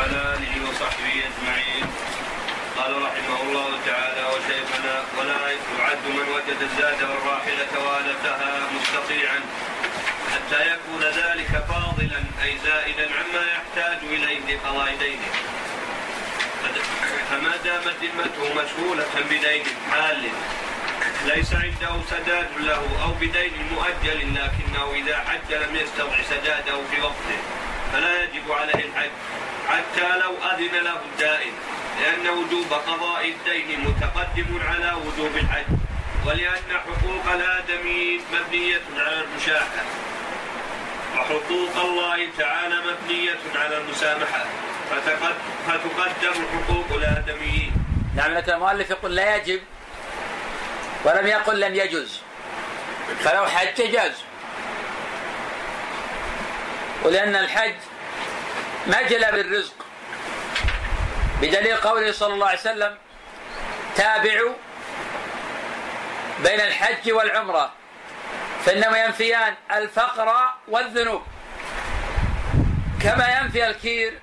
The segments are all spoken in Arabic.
وعلى آله وصحبه أجمعين. قال رحمه الله تعالى: وشيخنا ولا يعد من وجد الزاد والراحلة وآلتها مستطيعا حتى يكون ذلك فاضلا أي زائدا عما يحتاج إليه لقضاء دينه، فما دامت ذمته مشغولة بدين حال ليس عنده سداد له أو بدين مؤجل لكنه إذا حج لم يستطع سداده في وقته فلا يجب عليه الحج حتى لو أذن له الدائن، لأن وجوب قضاء الدين متقدم على وجوب الحج، ولأن حقوق الآدمي مبنية على المشاحة وحقوق الله تعالى مبنية على المسامحة فتقدم حقوق الآدميين. نعم، لكن المؤلف يقول لا يجب ولم يقل لم يجوز، فلو حج جاز، ولأن الحج مجل بالرزق بدليل قوله صلى الله عليه وسلم: تابعوا بين الحج والعمرة فإنما ينفيان الفقر والذنوب كما ينفي الكير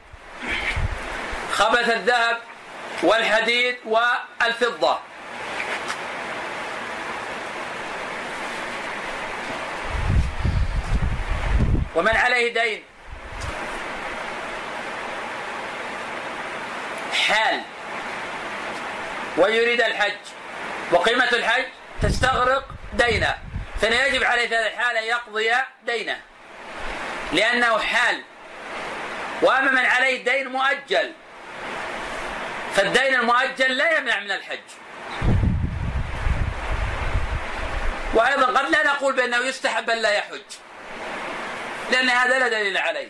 خبث الذهب والحديد والفضة. ومن عليه دين حال ويريد الحج وقيمة الحج تستغرق دينه، فلا يجب عليه في هذه الحالة يقضي دينه لأنه حال. وأما من عليه دين مؤجل فالدين المؤجل لا يمنع من الحج، وأيضا قد لا نقول بأنه يستحب أن لا يحج لأن هذا لا دليل عليه،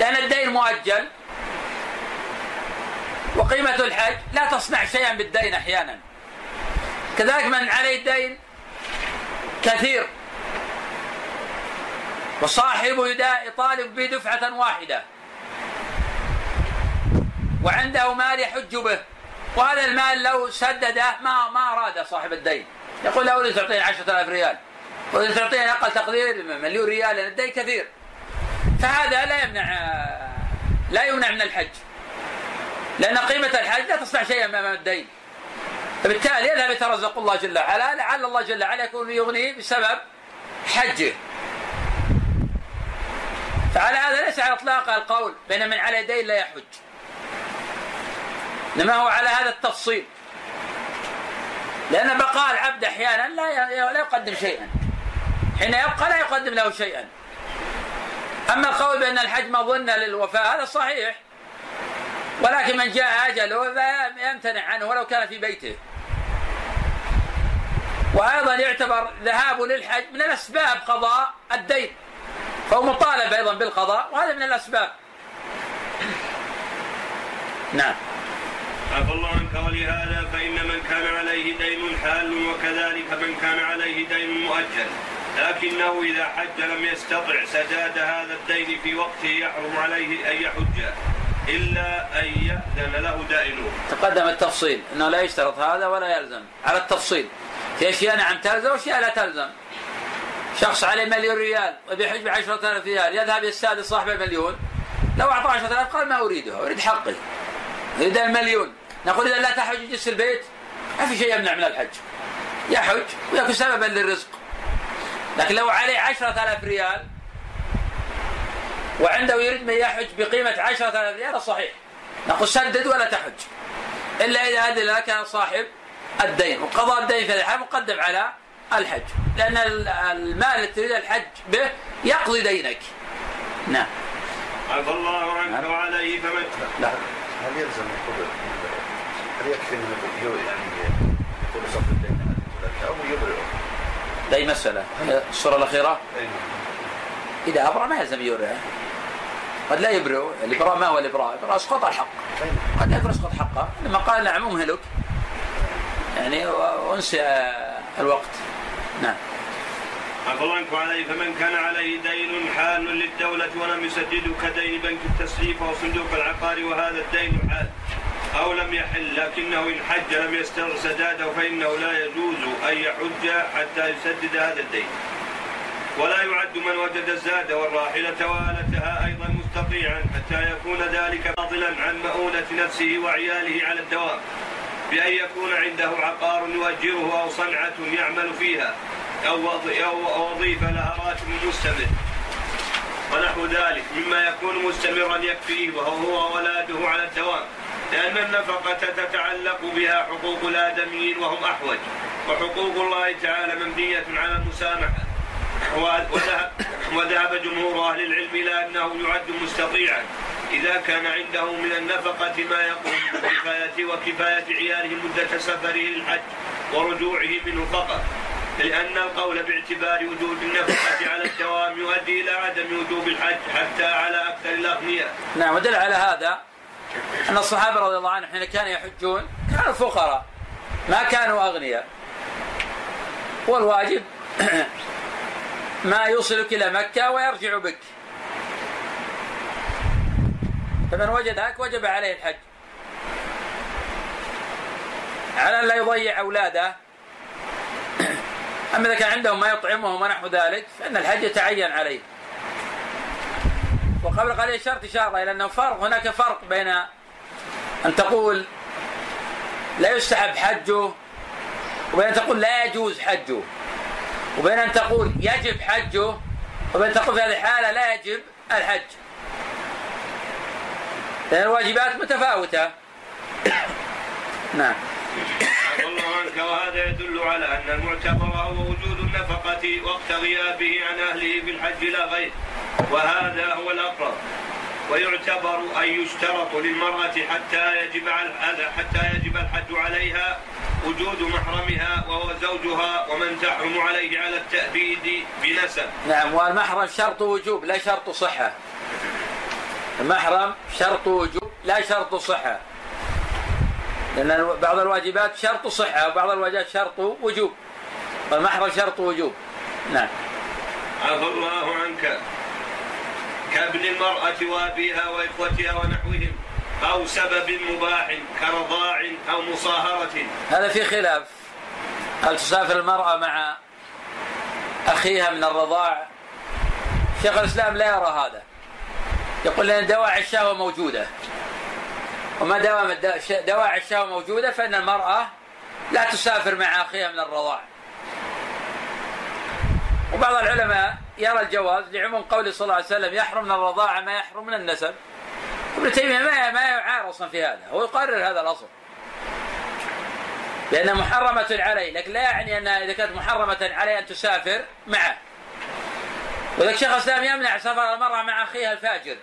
لأن الدين مؤجل وقيمة الحج لا تصنع شيئا بالدين أحيانا. كذلك من عليه دين كثير وصاحبه يطالب به دفعة واحدة وعنده مال يحج به، وهذا المال لو سدده ما أراد صاحب الدين، يقول له أريد تعطيني 10,000 ريال، وإذا تعطيني أقل تقدير 1,000,000 ريال لأن الدين كثير، فهذا لا يمنع من الحج لأن قيمة الحج لا تصنع شيئا أمام الدين، فبالتالي يذهب يترزق الله جل وعلا لعل الله جل وعلا يكون يغنيه بسبب حجه. فعلى هذا ليس على إطلاق القول بأن من على دين لا يحج، إنما هو على هذا التفصيل، لأن بقاء العبد أحيانا لا يقدم شيئا، حين يبقى لا يقدم له شيئا. أما القول بأن الحج مظنة للوفاء هذا صحيح، ولكن من جاء أجله فيمتنع عنه ولو كان في بيته. وأيضا يعتبر ذهابه للحج من الأسباب قضاء الدين، فهو مطالب أيضا بالقضاء وهذا من الأسباب. نعم. عفى الله عنك. ولهذا فإن من كان عليه دين حال وكذلك من كان عليه دين مؤجل لكنه إذا حج لم يستطع سداد هذا الدين في وقته يحرم عليه أن يحج إلا أن يأذن له دائنه. تقدم التفصيل أنه لا يشترط هذا ولا يلزم، على التفصيل في أشياء نعم تلزم وأشياء لا تلزم. شخص عليه 1,000,000 ريال وبيحج 10,000 ريال، يذهب يستأذن صاحبه 1,000,000، لو أعطى 10,000 قال ما أريدها، أريد حقي، أريد 1,000,000. نقول إذا لا تحج جلس في البيت، ما في شيء يمنع من الحج، يحج ويكون سببا للرزق. لكن لو عليه 10,000 ريال وعنده يريد من يحج بقيمة 10,000 ريال صحيح، نقول سدد ولا تحج إلا إذا أذن لك كان صاحب الدين، وقضاء الدين في الحج مقدم على الحج لأن المال اللي تريد الحج به يقضي دينك. نعم. عفى الله عنك. وعليه فمتى؟ نعم. هل يلزم القبول؟ هل يكفي من القبول يعني يقول صف الدين أو يبرئه؟ أي مسألة؟ الصورة الأخيرة؟ إذا أبرأ ما يلزم يبرئه، قد لا يبرئه. الإبراء ما هو الإبراء؟ الإبراء أسقط الحق، قد يكون أسقط حقه لما قال نعم أمهلك يعني وأنسى الوقت. نعم. عفى الله عنك. وعليه فمن كان عليه دين حال للدولة ولم يسدده كدين بنك التسليف أو صندوق العقار وهذا الدين حال أو لم يحل لكنه إن حج لم يستطع سداده فإنه لا يجوز أن يحج حتى يسدد هذا الدين. ولا يعد من وجد الزاد والراحلة وآلتها أيضا مستطيعا حتى يكون ذلك فاضلا عن مؤونة نفسه وعياله على الدوام، بأن يكون عنده عقار يؤجره أو صنعة يعمل فيها أو وظيفة لها راتب مستمر ونحو ذلك مما يكون مستمرا يكفيه وهو ولاده على الدوام، لأن النفقة تتعلق بها حقوق الآدميين وهم أحوج، وحقوق الله تعالى مبنية على المسامحة. وذهب جمهور أهل العلم إلى أنه يعد مستطيعا إذا كان عنده من النفقة ما يقوم بكفاية عياله مدة سفره للحج ورجوعه منه فقط، لأن القول باعتبار وجود النفقة على الدوام يؤدي إلى عدم وجوب الحج حتى على أكثر الأغنياء. نعم، ودل على هذا أن الصحابة رضي الله عنهم حين كانوا يحجون كانوا فقراء ما كانوا أغنياء، والواجب ما يوصلك إلى مكة ويرجع بك، فمن وجدك وجب عليه الحج، على أن لا يضيع أولاده. أما إذا كان عندهم ما يطعمهم ونحو ذلك فإن الحج يتعين عليه. وقبل قليل الشرط إشارة إلى أنه فرق، هناك فرق بين أن تقول لا يستحب حجه وبين أن تقول لا يجوز حجه، وبين أن تقول يجب حجه، وبين أن تقول في هذه الحالة لا يجب الحج، لأن الواجبات متفاوتة. نعم. وهذا يدل على أن المعتبر هو وجود النفقة وقت غيابه عن أهله بالحج لا غير، وهذا هو الأقرب. ويعتبر أن يشترط للمرأة حتى يجب الحج عليها وجود محرمها وهو زوجها ومن تحرم عليه على التأبيد بنسب. نعم، والمحرم شرط وجوب لا شرط صحة. المحرم شرط وجوب لا شرط صحة، لأن بعض الواجبات شرط صحة وبعض الواجبات شرط وجوب، والمحرم شرط وجوب. نعم. عفى الله عنك. كابن المرأة وأبيها وإخوتها ونحوهم، أو سبب مباح كرضاع أو مصاهرة. هذا في خلاف، هل تسافر المرأة مع أخيها من الرضاع؟ شيخ الإسلام لا يرى هذا، يقول لأن دواعي الشهوة موجودة، وما دام دواعي الشهوة موجودة فإن المرأة لا تسافر مع أخيها من الرضاع. وبعض العلماء يرى الجواز لعموم قوله صلى الله عليه وسلم يحرم من الرضاعة ما يحرم من النسب. ابن تيمية ما يعارض أصلا في هذا، هو يقرر هذا الأصل لأنها محرمة عليه، لكن لا يعني أنها إذا كانت محرمة عليه أن تسافر معه. ولك شيخ الإسلام يمنع سفر المرأة مع أخيها الفاجر،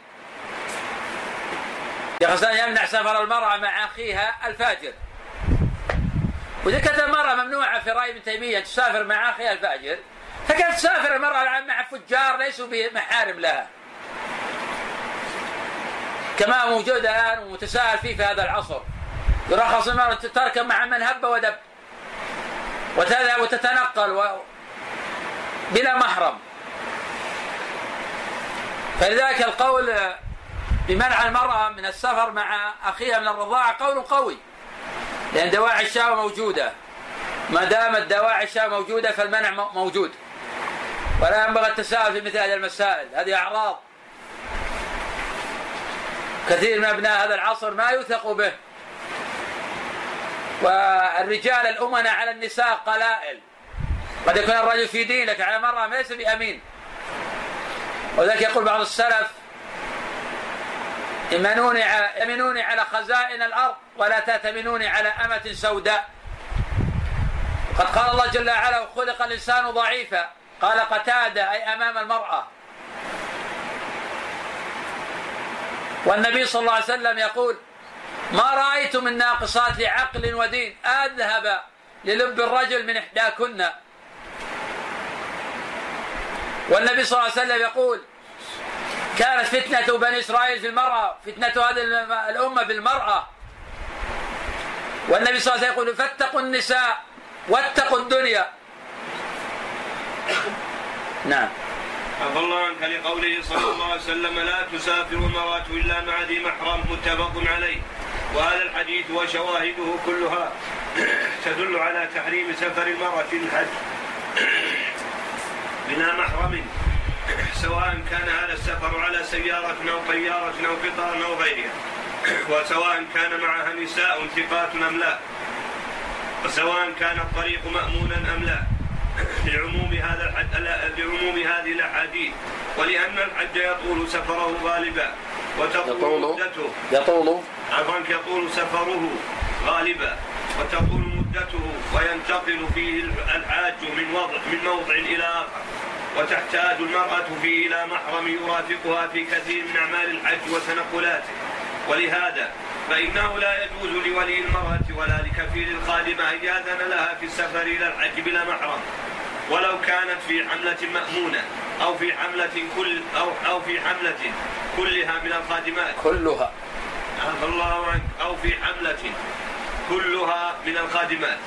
شيخ الإسلام يمنع سفر المرأة مع أخيها الفاجر. وإذا كانت المرأة ممنوعة في رأي ابن تيمية تسافر مع أخيها الفاجر، فكانت تسافر المرأة مع فجار ليسوا بمحارم لها، كما موجود الآن ومتساهل فيه في هذا العصر. يرخص المرأة تركب مع من هب ودب وتذهب وتتنقل بلا محرم. فلذلك القول بمنع المرأة من السفر مع أخيها من الرضاعة قول قوي، لأن دواعي الشهوة موجودة، ما دامت دواعي الشهوة موجودة فالمنع موجود، ولا ينبغي التساهل في مثل هذه المسائل. هذه أعراض كثير من أبناء هذا العصر ما يوثق به، والرجال الأمناء على النساء قلائل، قد يكون الرجل في دين لكن على المرأة ليس بأمين. وذلك يقول بعض السلف يمنوني على خزائن الأرض ولا تأتمنوني على أمة سوداء. قد قال الله جل وعلا وخلق الإنسان ضعيفا، قال قتادة أي أمام المرأة. والنبي صلى الله عليه وسلم يقول ما رأيت من ناقصات عقل ودين أذهب للب الرجل من إحداكن. والنبي صلى الله عليه وسلم يقول كانت فتنة بني إسرائيل في المرأة، فتنة هذه الأمة بالمرأة. والنبي صلى الله عليه وسلم يقول فاتقوا النساء واتقوا الدنيا. نعم. عفى الله عنك لقوله صلى الله عليه وسلم لا تسافر المرأة إلا مع ذي محرم متفق عليه. وهذا الحديث وشواهده كلها تدل على تحريم سفر المرأة في الحج بلا محرم، سواء كان هذا السفر على سيارة أو طيارة أو قطار أو غيرها، وسواء كان معها نساء ثقات أم لا، وسواء كان الطريق مأمونا أم لا، لعموم هذه الأحاديث، ولأن الحج يطول سفره غالبا وتطول مدته يطول سفره غالبا وتطول مدته، وينتقل فيه الحاج من موضع إلى آخر، وتحتاج المرأة فيه إلى محرم يرافقها في كثير من أعمال الحج وتنقلاته، ولهذا فإنه لا يجوز لولي المرأة ولا لكفيل الخادمة أن يأذن لها في السفر إلى الحج بلا محرم، ولو كانت في حملة مأمونة أو في حملة كلها من الخادمات أو في حملة كلها من الخادمات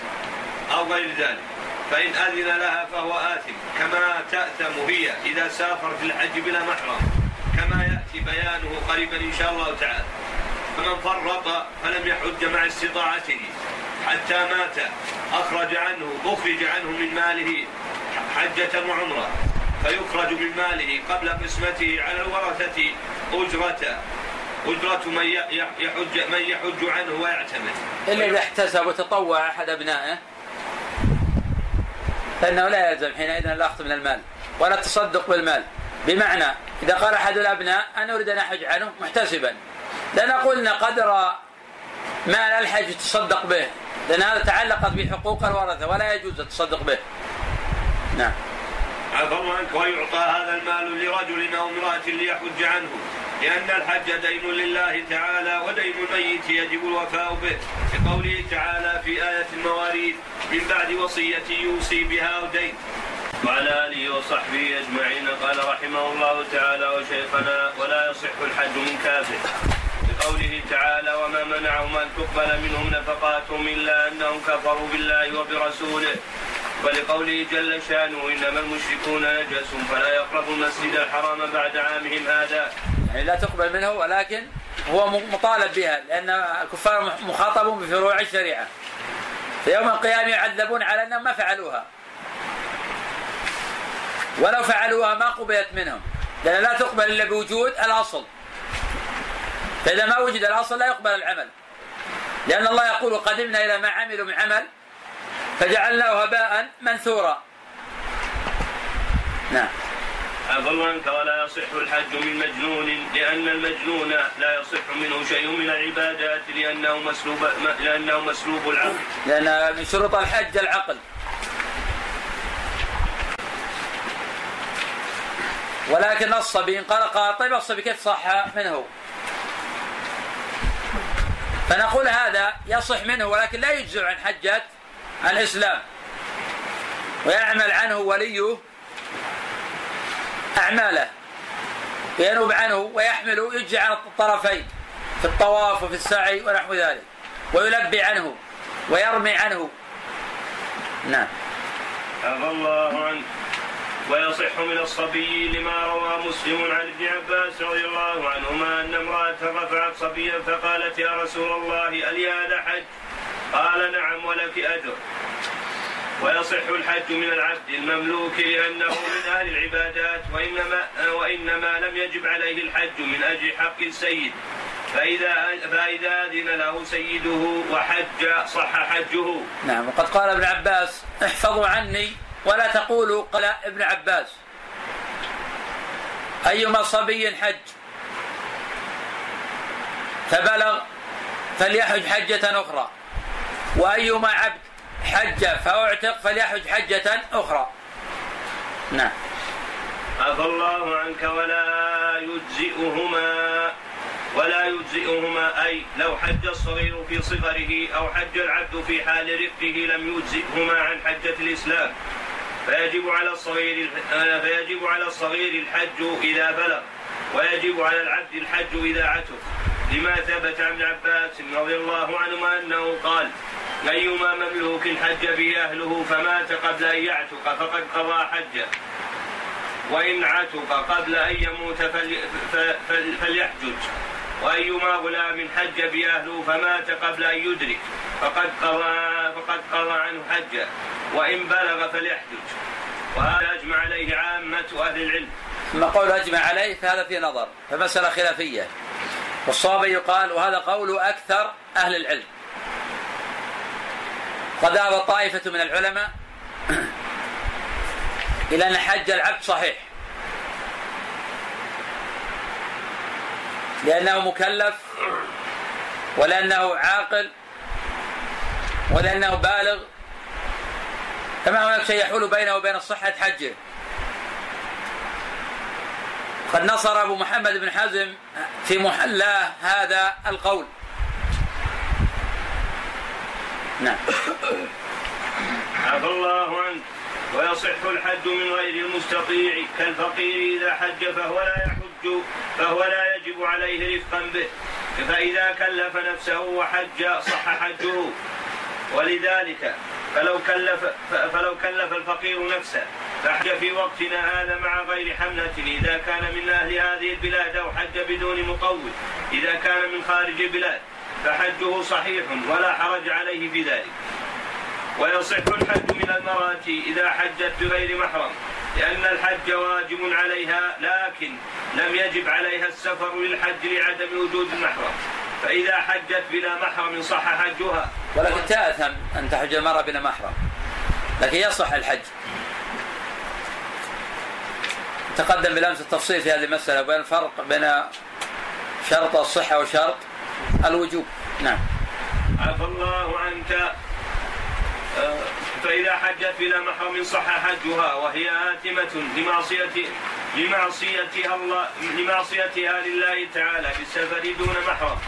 أو غير ذلك، فإن أذن لها فهو آثم، كما تأثم هي إذا سافرت الحج بلا محرم، كما يأتي بيانه قريبا إن شاء الله تعالى. فمن فرط فلم يحج مع استطاعته حتى مات أخرج عنه من ماله حجة وعمرة، فيخرج من ماله قبل قسمته على الورثة أجرة من يحج عنه ويعتمد، إلا إذا احتسب وتطوع أحد أبنائه فإنه لا يلزم حينئذ الأخذ من المال ولا التصدق بالمال. بمعنى إذا قال أحد الأبناء أنا أريد أن أحج عنه محتسبا، لأن قلنا قدر مال الحج تصدق به، لأن هذا تعلقت بحقوق الورثة ولا يجوز تصدق به. نعم. عفى الله عنك. ويعطى هذا المال لرجل أو امرأة ليحج عنه، لأن الحج دين لله تعالى، ودين الميت يجب الوفاء به، لقوله تعالى في آية المواريث من بعد وصية يوصي بها أو دين. وعلى آله وصحبه أجمعين. قال رحمه الله تعالى وشيخنا: ولا يصح الحج من كافر، قوله تعالى: وما منعهم أن تقبل منهم نفقاتهم إلا أنهم كفروا بالله وبرسوله، ولقوله جل شانه: إنما المشركون نجس فلا يقربوا المسجد الحرام بعد عامهم هذا. يعني لا تقبل منه، ولكن هو مطالب بها، لأن الكفار مخاطبون بفروع الشريعة، فيوم القيامة يعذبون على أنهم ما فعلوها، ولو فعلوها ما قبلت منهم، لأن لا تقبل إلا بوجود الأصل، فإذا ما وجد الأصل لا يقبل العمل، لأن الله يقول: قدمنا إلى ما عملوا من عمل فجعلناه هباء منثورا. نعم. ولا يصح الحج من مجنون، لأن المجنون لا يصح منه شيء من العبادات، لأنه مسلوب العقل، لأن من شروط الحج العقل. ولكن الصبي إن قال قاطب الصبي كيف صح منه؟ فنقول هذا يصح منه، ولكن لا يجزع عن حجة الإسلام، ويعمل عنه وليه أعماله، وينوب عنه ويحمله، يجزع عن الطرفين في الطواف وفي السعي ونحو ذلك، ويلبي عنه ويرمي عنه. نعم. عفى الله عنه. ويصح من الصبي لما روى مسلم عن ابن عباس رضي الله عنهما أن امرأة رفعت صبيا فقالت: يا رسول الله، ألي هذا حج؟ قال: نعم ولك أجر. ويصح الحج من العبد المملوك، لأنه من أهل العبادات، وإنما لم يجب عليه الحج من أجل حق السيد، فإذا أذن له سيده وحج صح حجه. نعم. وقد قال ابن عباس: احفظوا عني ولا تقولوا قال ابن عباس أيما صبي حج فبلغ فليحج حجة أخرى، وأيما عبد حج فأعتق فليحج حجة أخرى. نعم. عفى الله عنك. ولا يجزئهما أي لو حج الصغير في صغره أو حج العبد في حال رفقه لم يجزئهما عن حجة الإسلام، فيجب على الصغير الحج إذا بلغ، ويجب على العبد الحج إذا عتق، لما ثبت عن عباس رضي الله عنهما أنه قال: أيما مملوك حج به أهله فمات قبل أن يعتق فقد قضى حجه، وإن عتق قبل أن يموت فليحجج، وأيما غلام حج به أهله فمات قبل أن يدرك فقد قضى عنه حجه، وإن بلغ فليحجج. وهذا أجمع عليه عامة أهل العلم. أما قول أجمع عليه فهذا في نظر، فمسألة خلافية، والصواب يقال وهذا قول أكثر أهل العلم. قد ذهب طائفة من العلماء إلى أن حج العبد صحيح لأنه مكلف ولأنه عاقل ولأنه بالغ، فما هناك شيء يحول بينه وبين صحة حجه. قد نصر أبو محمد بن حزم في محلاه هذا القول. نعم. عفى الله عنه. ويصح الحج من غير المستطيع كالفقير إذا حج فهو لا يجب عليه رفقا به، فإذا كلف نفسه وحج صح حجه. ولذلك فلو كلف الفقير نفسه فحج في وقتنا هذا مع غير حملة إذا كان من أهل هذه البلاد، أو حج بدون مقوم إذا كان من خارج البلاد، فحجه صحيح ولا حرج عليه في ذلك. ويصح الحج من المرأة إذا حجت بغير محرم، لأن الحج واجب عليها لكن لم يجب عليها السفر للحج لعدم وجود المحرم، فإذا حجت بلا محرم صح حجها. ولكن تأثم أن تحج المرأة بلا محرم، لكن يصح الحج. تقدم بالأمس التفصيل في هذه المسألة بين الفرق بين شرط الصحة وشرط الوجوب. نعم. عفى الله عنك. فإذا حجت بلا محرم صح حجها وهي آثمة لمعصيتها لله تعالى بالسفر دون محرم.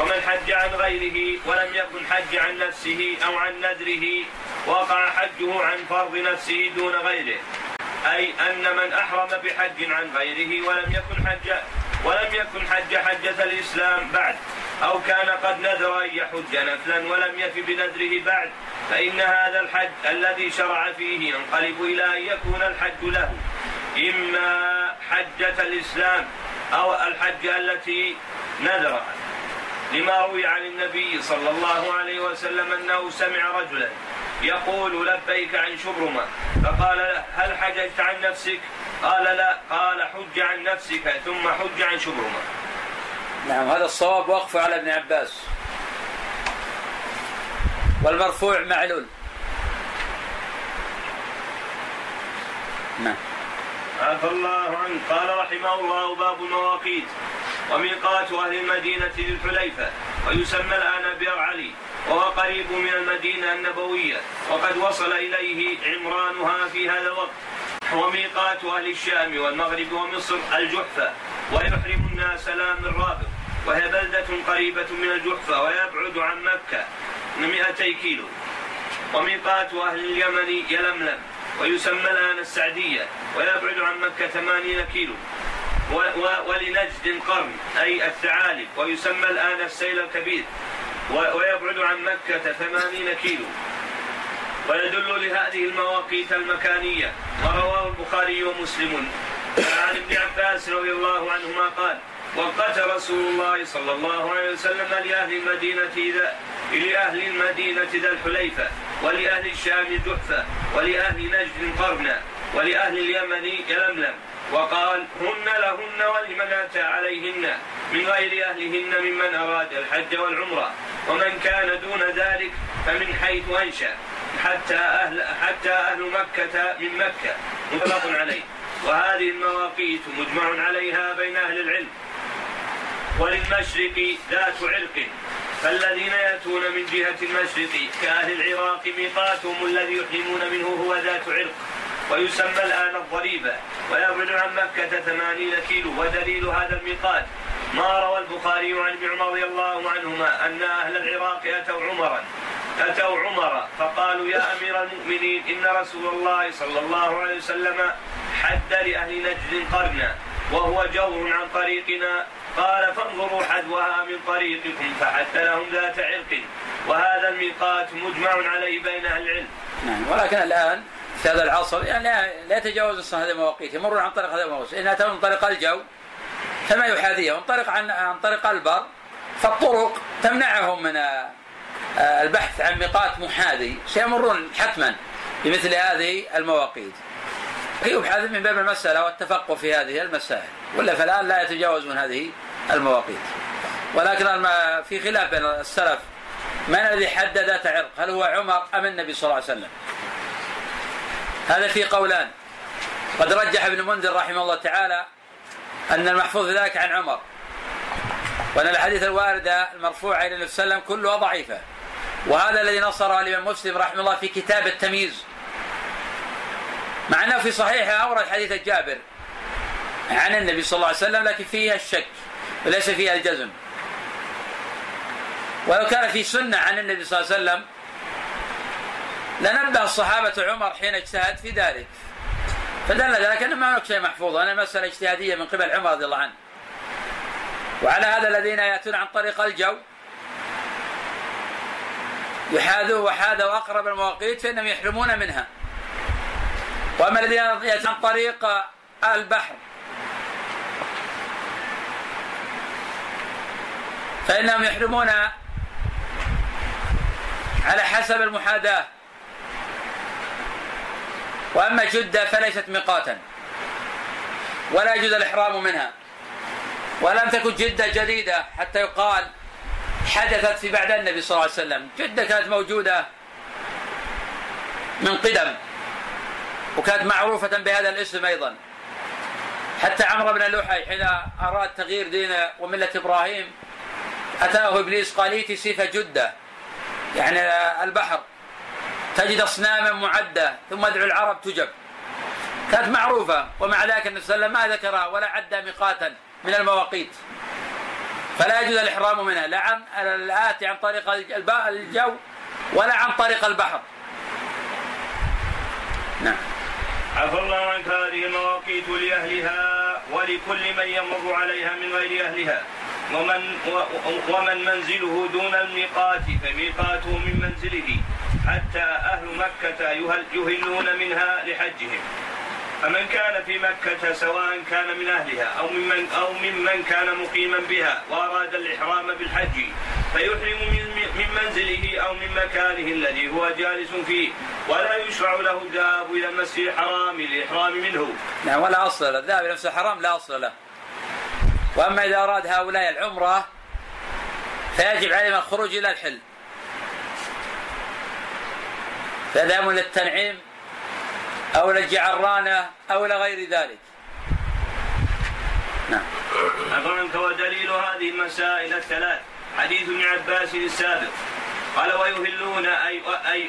ومن حج عن غيره ولم يكن حج عن نفسه أو عن ندره وقع حجه عن فرض نفسه دون غيره، أي أن من أحرم بحج عن غيره ولم يكن حج حجة الإسلام بعد، أو كان قد نذر أن يحج نفلا ولم يف بنذره بعد، فإن هذا الحج الذي شرع فيه ينقلب إلى أن يكون الحج له إما حجة الإسلام أو الحج التي نذر، لما روي عن النبي صلى الله عليه وسلم أنه سمع رجلا يقول لبيك عن شبرمة، فقال له هل حجت عن نفسك؟ قال لا. قال حج عن نفسك ثم حج عن شبرمة. نعم. هذا الصواب وقف على ابن عباس، والمرفوع معلول. نعم. عفى الله عنه. قال رحمه الله: باب المواقيت. وميقات أهل المدينة ذي الحليفة، ويسمى الآن بأرعلي، وهو قريب من المدينة النبوية، وقد وصل إليه عمرانها في هذا الوقت. وميقات أهل الشام والمغرب ومصر الجحفة، ويحرم الناس لا من رابغ، وهي بلدة قريبة من الجحفة ويبعد عن مكة 200 كيلو. وميقات أهل اليمن يلملم، ويسمى الآن السعدية، ويبعد عن مكة 80 كيلو. ولنجد قرن، أي الثعالب، ويسمى الآن السيل الكبير، ويبعد عن مكة 80 كيلو. ويدل لهذه المواقيت المكانية ورواه البخاري ومسلم عن ابن عباس رضي الله عنهما قال: وقت رسول الله صلى الله عليه وسلم لأهل المدينة ذا الحليفة، ولأهل الشام جحفة، ولأهل نجد قرنا، ولأهل اليمن يلملم، وقال: هن لهن ولمن أتى عليهن من غير أهلهن ممن أراد الحج والعمرة، ومن كان دون ذلك فمن حيث أنشأ، حتى أهل مكة من مكة، مطلق عليه. وهذه المواقيت مجمع عليها بين أهل العلم. وللمشرق ذات عرق، فالذين يأتون من جهة المشرق كأهل العراق ميقاتهم الذي يحرمون منه هو ذات عرق، ويسمى الآن الضريبة، ويبعد عن مكة 80 كيلو. ودليل هذا الميقات ما روى البخاري عن ابن عمر رضي الله عنهما أن أهل العراق أتوا عمر فقالوا: يا أمير المؤمنين، إن رسول الله صلى الله عليه وسلم حد لأهل نجد قرنا، وهو جور عن طريقنا، قال: فانظروا حذوها من طريقكم، فحد لهم ذات عرق. وهذا الميقات مجمع عليه بين أهل العلم. ولكن الآن في هذا العصر يعني لا يتجاوز أصلا هذه المواقيت، يمرون عن طريق هذا المواقيت، إنها تمر من طريق الجو فما يحاذيهم، عن طريق البر فالطرق تمنعهم من البحث عن ميقات محاذي، سيمرون حتما بمثل هذه المواقيت. الفقيه يبحث من باب المسألة والتفقه في هذه المسائل، ولا فالآن لا يتجاوزون هذه المواقيت. ولكن في خلاف بين السلف من الذي حدد ذات عرق، هل هو عمر أم النبي صلى الله عليه وسلم؟ هذا في قولان. قد رجح ابن منذر رحمه الله تعالى أن المحفوظ ذلك عن عمر، وأن الحديث الواردة المرفوعة إلى النبي صلى الله عليه وسلم كلها ضعيفة، وهذا الذي نصره الإمام مسلم رحمه الله في كتاب التمييز، مع أنه في صحيحه أورد حديث جابر عن النبي صلى الله عليه وسلم، لكن فيها الشك وليس فيها الجزم. ولو كان في سنة عن النبي صلى الله عليه وسلم لنبه الصحابة عمر حين اجتهد في ذلك، فدل ذلك أن ما هناك شيء محفوظ، أنا مسألة اجتهادية من قبل عمر رضي الله عنه. وعلى هذا الذين يأتون عن طريق الجو يحاذوا وحاذوا أقرب المواقيت فإنهم يحرمون منها، وأما الذين يأتون عن طريق البحر فإنهم يحرمون على حسب المحاذاة. وأما جدة فليست ميقاتا ولا يجوز الإحرام منها، ولم تكن جدة جديدة حتى يقال حدثت في بعد النبي صلى الله عليه وسلم، جدة كانت موجودة من قدم وكانت معروفة بهذا الاسم أيضا، حتى عمرو بن لوحي حين أراد تغيير دين وملة إبراهيم أتاه إبليس قال لي تسيف جدة يعني البحر، تجد أصناما معدة ثم ادعو العرب تجب، كانت معروفة. ومع ذلك النبي صلى الله عليه وسلم ما ذكرها ولا عدى ميقاتا من المواقيت، فلا يجوز الإحرام منها لا عن الآتي عن طريق الجو ولا عن طريق البحر. نعم. عفى الله عنك، هذه المواقيت لأهلها ولكل من يمر عليها من غير أهلها، ومن منزله دون الميقات فميقاته من منزله، حتى أهل مكة يهلون منها لحجهم. فمن كان في مكة سواء كان من أهلها أو ممن كان مقيما بها وأراد الإحرام بالحج فيحرم من منزله أو من مكانه الذي هو جالس فيه، ولا يشرع له الذهاب إلى المسجد الحرام للإحرام منه. نعم، ولا أصل له الذهاب إلى المسجد الحرام، لا أصل له. وأما إذا أراد هؤلاء العمرة فيجب عليهم الخروج إلى الحل، فذهبوا للتنعيم أو للجعرانة أو لغير ذلك. نعم. أفرنك ودليل هذه المسائل الثلاث حديث ابن عباس السابق قال ويهلون أي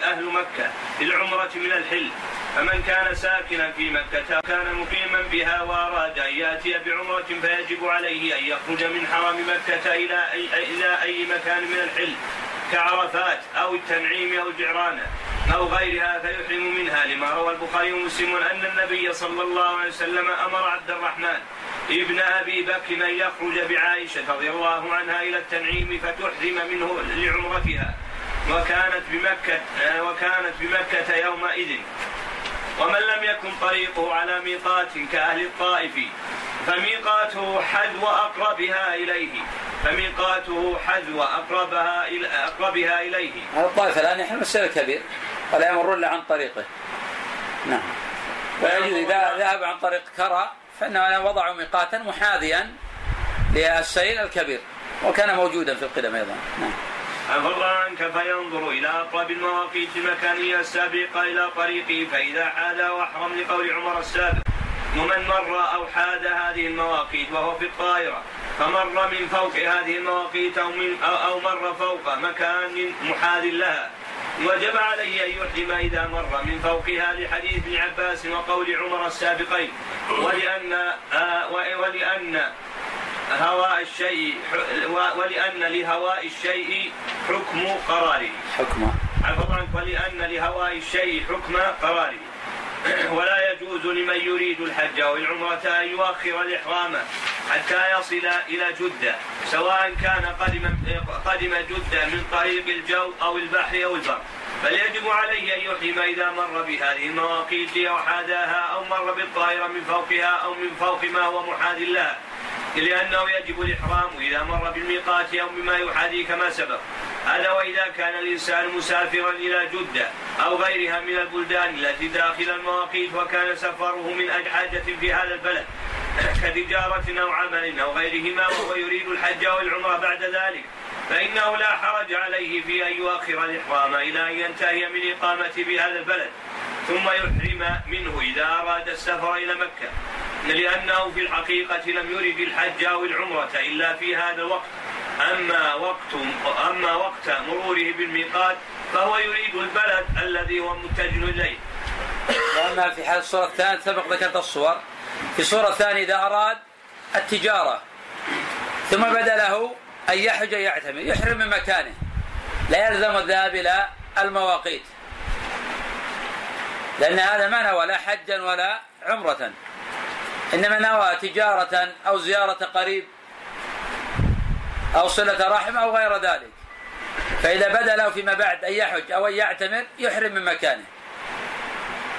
أهل مكة للعمرة من الحل، فمن كان ساكنا في مكة كان مقيما بها وأراد أن يأتي بعمرة فيجب عليه أن يخرج من حرم مكة إلى أي مكان من الحل كعرفات أو التنعيم أو جعرانة أو غيرها فيحرم منها، لما روى البخاري ومسلم أن النبي صلى الله عليه وسلم أمر عبد الرحمن ابن أبي بكر أن يخرج بعائشة رضي الله عنها إلى التنعيم فتحرم منه لعمرتها، وكانت بمكة يومئذ. ومن لم يكن طريقه على ميقات كأهل الطائف فميقاته حذو أقربها إليه، الطائف الآن يحرم السير الكبير ولا يمرون إلا عن طريقه. نعم. ويجوز إذا ذهب عن طريق كرى فإنه وضعوا ميقاتا محاذيا للسير الكبير، وكان موجودا في القدم أيضا. نعم. عفى الله عنك، فينظر إلى أقرب المواقيت المكانية السابقة إلى طريقه، فإذا حاد وأحرم لقول عمر السابق ومن مر أو حاد هذه المواقيت وهو في الطائرة فمر من فوق هذه المواقيت أو مر فوق مكان محاذ لها وجب عليه أن يحرم إذا مر من فوقها، لحديث ابن عباس وقول عمر السابقين، ولأن لهواء الشيء حكم قراره ولا يجوز لمن يريد الحج أو العمرة أن يؤخر الإحرام حتى يصل إلى جدة، سواء كان قدم جدة من طريق الجو أو البحر أو البر، بل يجب عليه أن يحرم إذا مر بهذه المواقيت أو حاداها أو مر بالطائرة من فوقها أو من فوق ما هو محاذ لها، لأنه يجب الإحرام إذا مر بالميقات أو بما يحاذيه كما سبق. هذا وإذا كان الإنسان مسافرا إلى جدة أو غيرها من البلدان التي داخل المواقيت وكان سفره من أجل حاجة في هذا البلد كتجارة أو عمل أو غيرهما وهو يريد الحج أو العمرة بعد ذلك فإنه لا حرج عليه في أن يؤخر الإحرام إلى أن ينتهي من إقامته بهذا البلد ثم يحرم منه إذا أراد السفر إلى مكة، لأنه في الحقيقة لم يرد الحج أو العمرة إلا في هذا الوقت. أما وقت مروره بالميقات فهو يريد البلد الذي هو متجه إليه. وأما في حال الصورة الثانية سبق ذكرت الصور. في الصورة الثانية إذا أراد التجارة ثم بدأ له أن يحج يعتمر يحرم من مكانه لا يلزم الذهاب إلى المواقيت، لأن هذا ما نوى لا حجا ولا عمرة، إنما نوى تجارة أو زيارة قريب أو صلة رحم أو غير ذلك. فإذا بدأ له فيما بعد أن يحج أو أن يعتمر يحرم من مكانه.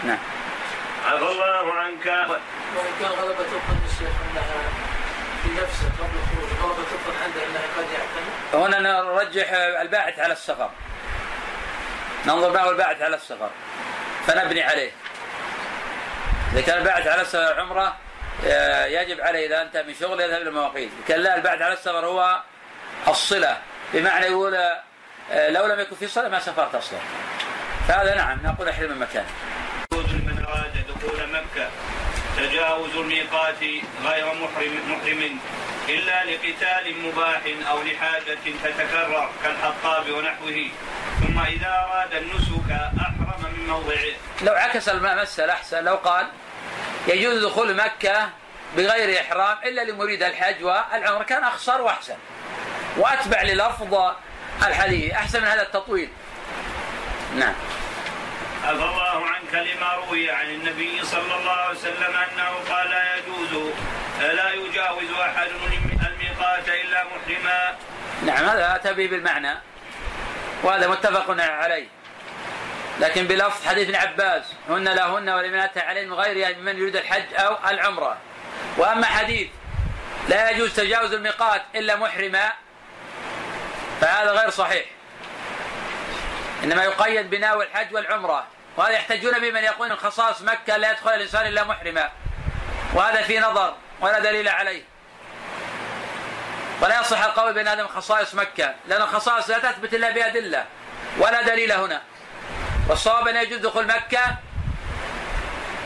نعم. عفو الله عنك. وإن كان غلبة ظن الشيخ أنها في نفسه قبل الخروج غلبة ظن عنده أنها قد يعتمر. هنا نرجح الباعث على السفر. ننظر معه الباعث على السفر. فنبني عليه. إذا كان الباعث على السفر عمره يجب عليه إذا أنت من شغل يذهب إلى المواقيت. كان لا، الباعث على السفر هو الصلة، بمعنى يقول لو لم يكن في صلة ما سافرت أصلا. فهذا نعم نقول أحرم من مكانه. من أراد دخول مكة تجاوز الميقات غير محرم إلا لقتال مباح أو لحاجة تتكرر كالحطاب ونحوه، ثم إذا أراد النسك أحرم من موضعه. لو عكس المسألة أحسن، لو قال يجوز دخول مكة بغير إحرام إلا لمريد الحج والعمر كان أخصر وأحسن وأتبع للأفضل الحديث، أحسن من هذا التطويل. نعم. عفى الله عنك. لما روي عن النبي صلى الله عليه وسلم أنه قال لا يجاوز أحد الميقات إلا محرما. نعم، هذا أتى به بالمعنى وهذا متفق عليه، لكن بلفظ حديث ابن عباس هن لهن ولمن أتى عليه من غير من يريد الحج أو العمرة. وأما حديث لا يجوز تجاوز الميقات إلا محرما فهذا غير صحيح، إنما يقيد بناوي الحج والعمرة، وهذا يحتجون بمن يقول من خصائص مكة لا يدخل الإنسان إلا محرما، وهذا في نظر ولا دليل عليه، ولا يصح القول بأن هذا من خصائص مكة، لأن الخصائص لا تثبت إلا بأدلة ولا دليل هنا. والصواب أن يجوز دخول مكة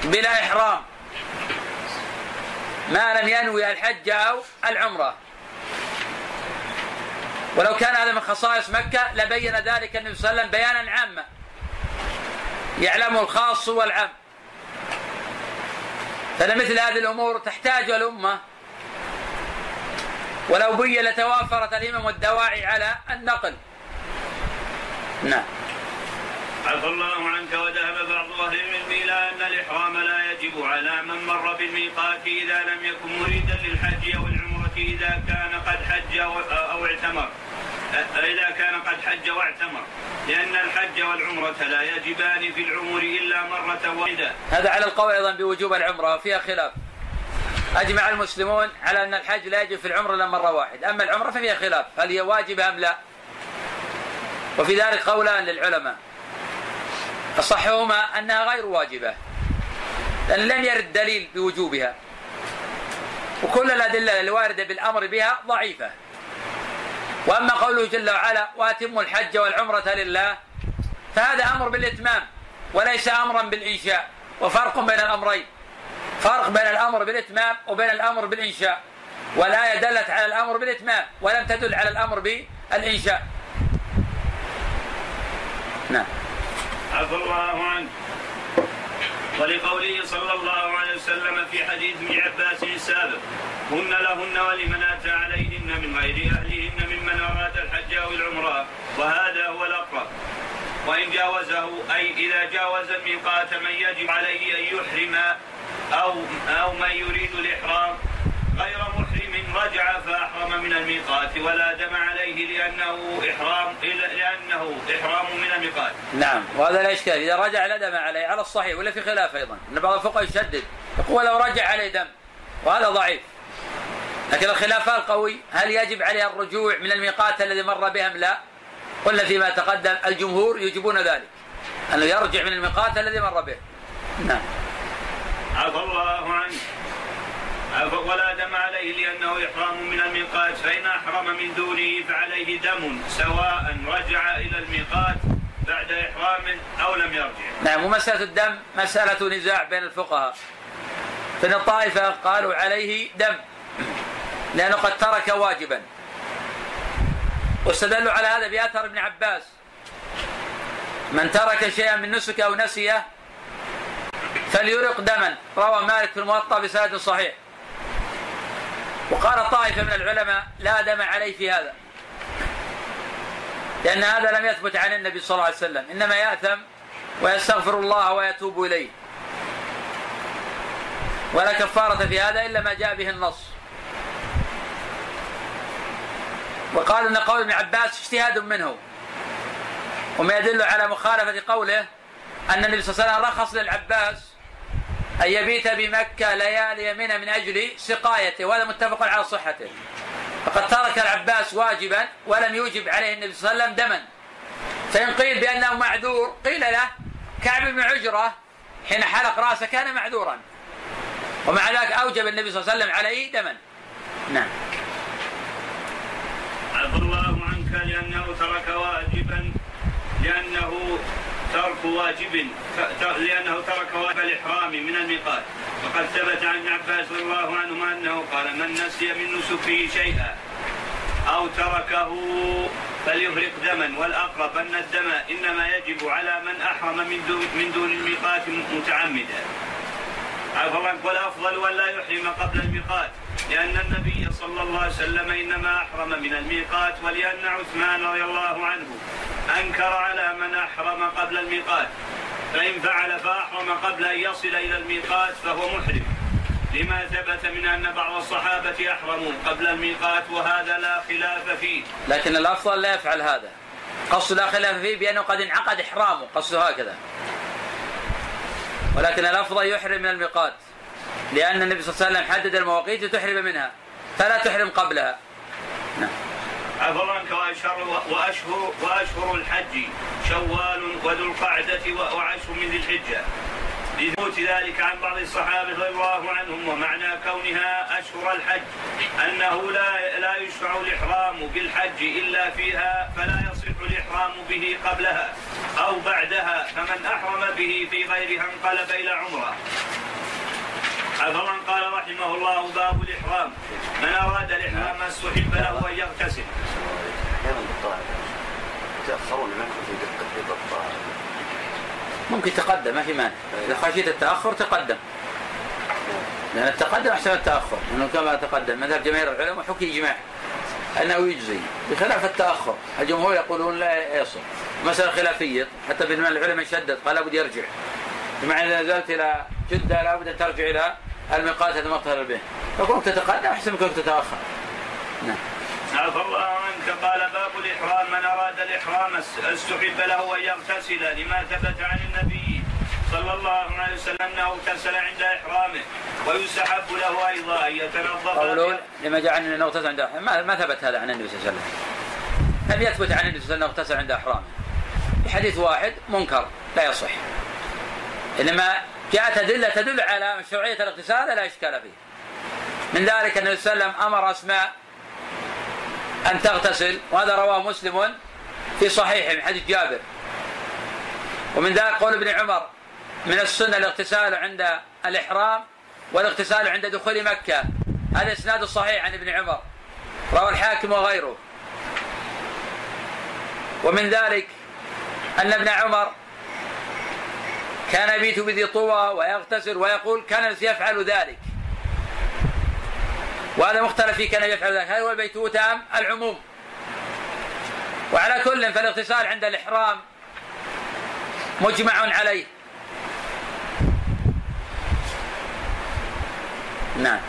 بلا إحرام ما لم ينوي الحج أو العمرة. ولو كان هذا من خصائص مكة لبين ذلك النبي صلى الله عليه وسلم بيانا عاما يعلمه الخاص والعام. فمثل هذه الأمور تحتاج الأمة، ولو بي لتوافرت الهمم والدواعي على النقل. نعم. عفى الله عنك. وذهب بعض أهل العلم إلى أن الإحرام لا يجب على من مر بالميقات إذا لم يكن مريدا للحج أو العمرة إذا كان قد حج واعتمر، لأن الحج والعمرة لا يجبان في العمر إلا مرة واحدة. هذا على القول أيضا بوجوب العمرة فيها خلاف. أجمع المسلمون على أن الحج لا يجب في العمر إلا مرة واحدة، أما العمرة ففيها خلاف هل هي واجبة أم لا، وفي ذلك قولان للعلماء. أصحهما أنها غير واجبة لأن لم يرد دليل بوجوبها، وكل الأدلة الواردة بالأمر بها ضعيفة. وأما قوله جل وعلا وأتموا الحج والعمرة لله فهذا أمر بالإتمام وليس أمرا بالإنشاء، وفرق بين الأمرين، فرق بين الأمر بالإتمام وبين الأمر بالإنشاء. والآية دلت على الأمر بالإتمام ولم تدل على الأمر بالإنشاء. نعم. عفى الله عنك. ولقوله صلى الله عليه وسلم في حديث ابن عباس السابق هن لهن ولمن أتى عليهن من غير أهلهن ممن أراد الحج أو العمرة، وهذا هو الأقرب. وإن جاوزه أي إذا جاوز الميقات من يجب عليه أن يحرم أو من يريد الإحرام غير محرم رجع فأحرم من الميقات ولا دم عليه لأنه إحرام من الميقات. نعم، وهذا لا إشكال. إذا رجع لا دم عليه على الصحيح، ولا في خلاف أيضا أن بعض الفقهاء يشدد يقول لو رجع عليه دم، وهذا ضعيف. لكن الخلاف القوي هل يجب عليها الرجوع من الميقات الذي مر بهم؟ لا، قلنا فيما تقدم الجمهور يجبون ذلك، أنه يرجع من الميقات الذي مر به. نعم. عفى الله عنه. ولا دم عليه لأنه إحرام من الميقات، فإن أحرم من دونه فعليه دم سواء رجع إلى الميقات بعد إحرام أو لم يرجع. نعم. ومسألة الدم مسألة نزاع بين الفقهاء، فإن الطائفة قالوا عليه دم لأنه قد ترك واجبا، واستدلوا على هذا بأثر ابن عباس: من ترك شيئا من نسك أو نسيه فليرق دما، روى مالك في الموطأ بسند صحيح. وقال طائفة من العلماء: لا دم عليه في هذا، لأن هذا لم يثبت عن النبي صلى الله عليه وسلم، إنما يأثم ويستغفر الله ويتوب إليه، ولا كفارة في هذا إلا ما جاء به النص. وقال أن قول ابن عباس اجتهاد منه، وما يدل على مخالفة قوله أن النبي صلى الله عليه وسلم رخص للعباس أن يبيت بمكة ليالي منها من أجل سقايته، وهذا متفق على صحته. فقد ترك العباس واجبا ولم يوجب عليه النبي صلى الله عليه وسلم دما، فإن قيل بأنه معذور قيل له: كعب بن عجرة حين حلق رأسه كان معذورا، ومع ذلك أوجب النبي صلى الله عليه وسلم عليه دما. نعم. عفى الله عنك لأنه ترك واجبا، لأنه ترك واجب الإحرام من الميقات، وقد ثبت عن ابن عباس رضي الله عنهما أنه قال: من نسي من نسكه شيئا أو تركه فليهرق دما، والأقرب أن الدم إنما يجب على من أحرم من دون الميقات متعمدا. والأفضل ولا يحرم قبل الميقات، لأن النبي صلى الله عليه وسلم إنما أحرم من الميقات، ولأن عثمان رضي الله عنه أنكر على من أحرم قبل الميقات، فإن فعل فأحرم قبل أن يصل إلى الميقات فهو محرم، لما ثبت من أن بعض الصحابة أحرموا قبل الميقات، وهذا لا خلاف فيه. لكن الأفضل لا يفعل هذا، قصد لا خلاف فيه بأنه قد انعقد إحرامه، قصده هكذا، ولكن الأفضل يحرم من الميقات، لأن النبي صلى الله عليه وسلم حدد المواقيت وتحرم منها، فلا تحرم قبلها. نعم. عفى الله عنك. وأشهر الحج شوال وذو القعدة وعشر من ذي الحجة، لثبوت ذلك عن بعض الصحابة رضي الله عنهم. ومعنى كونها أشهر الحج أنه لا يشرع الإحرام بالحج إلا فيها، فلا يصح الإحرام به قبلها أو بعدها، فمن أحرم به في غيرها انقلب إلى عمره. أفضل قال رحمه الله: باب الإحرام. من أراد الإحرام استحب له أن يغتسل. ممكن تقدم، ما في مانع، إذا خشيت التأخر تقدم، لأن التقدم أحسن التأخر، لأنه كما تقدم مذهب جماهير العلماء وحكي إجماع أنه يجزي، بخلاف التأخر الجمهور يقولون لا يصح. مسألة خلافية، حتى بين العلماء شدد قال لابد يرجع، بمعنى إذا نزلت إلى جدة لابد أن ترجع إلى الميقات الذي مطهر به، فكونك تتقدم أحسن من كونك تتأخر. نعم. عفى الله عنك. قال: باب الإحرام. من أراد الإحرام استحب له أن يغتسل، لما ثبت عن النبي صلى الله عليه وسلم أنه اغتسل عند إحرامه، ويستحب له أيضا أن يتنظف. قولون لما جاء عنه أنه اغتسل عند إحرامه، ما ثبت هذا عن النبي صلى الله عليه وسلم، لم يثبت عن النبي صلى الله عليه وسلم أنه اغتسل عند إحرامه، حديث واحد منكر لا يصح، إنما جاءت أدلة تدل على مشروعية الاغتسال لا إشكال فيه. من ذلك أن النبي صلى الله عليه وسلم أمر أسماء أن تغتسل، وهذا رواه مسلم في صحيحه من حديث جابر. ومن ذلك قول ابن عمر: من السنة الاغتسال عند الإحرام والاغتسال عند دخول مكة. هذا إسناد صحيح عن ابن عمر، رواه الحاكم وغيره. ومن ذلك أن ابن عمر كان يبيت بذي طوى ويغتسل، ويقول: كان يفعل ذلك. وهذا مختلف فيه، كان يفعل ذلك، هل هو البيتوتة أم العموم؟ وعلى كل فالاغتسال عند الإحرام مجمع عليه. نعم.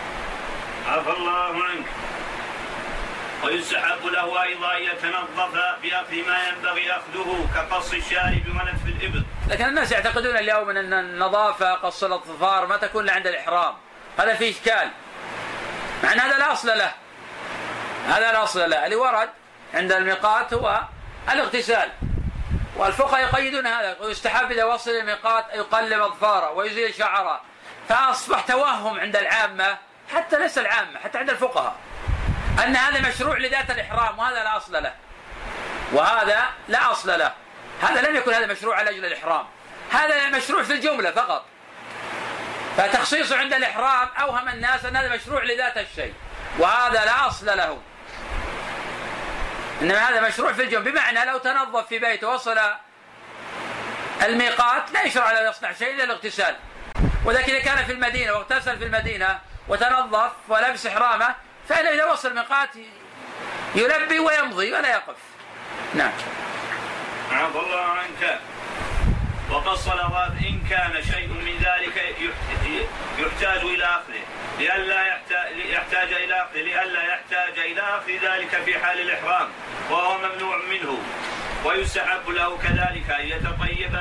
عفى الله عنك. ويستحب له أيضا يتنظف بأخذ ما ينبغي أخذه كقص الشارب ونتف الإبط. لكن الناس يعتقدون اليوم أن النظافة قص الأظفار ما تكون إلا عند الإحرام، هذا فيه إشكال، مع أن هذا لا أصل له، هذا لا أصل له. اللي ورد عند الميقات هو الاغتسال، والفقهاء يقيدون هذا، ويستحب إذا وصل الميقات يقلم أظفاره ويزيل شعره، فأصبح توهم عند العامة، حتى ليس العامة حتى عند الفقهاء، أن هذا مشروع لذات الإحرام، وهذا لا أصل له، وهذا لا أصل له. هذا لم يكن هذا مشروع على أجل الإحرام، هذا مشروع في الجملة فقط، فتخصيصه عند الإحرام أوهم الناس أن هذا مشروع لذات الشيء، وهذا لا أصل له، إنما هذا مشروع في الجملة. بمعنى لو تنظف في بيته وصل الميقات لا يشرع له يصنع شيء إلا الاغتسال، ولكن إذا كان في المدينة واغتسل في المدينة وتنظف ولبس إحرامه، فإنه إذا وصل الميقات يلبي ويمضي ولا يقف. نعم. عفى الله عنك. وقد صلوات إن كان شيء من ذلك يحتاج إلى أخذه لئلا يحتاج إلى أخذ ذلك في حال الإحرام وهو ممنوع منه، ويستحب له كذلك أن يتطيب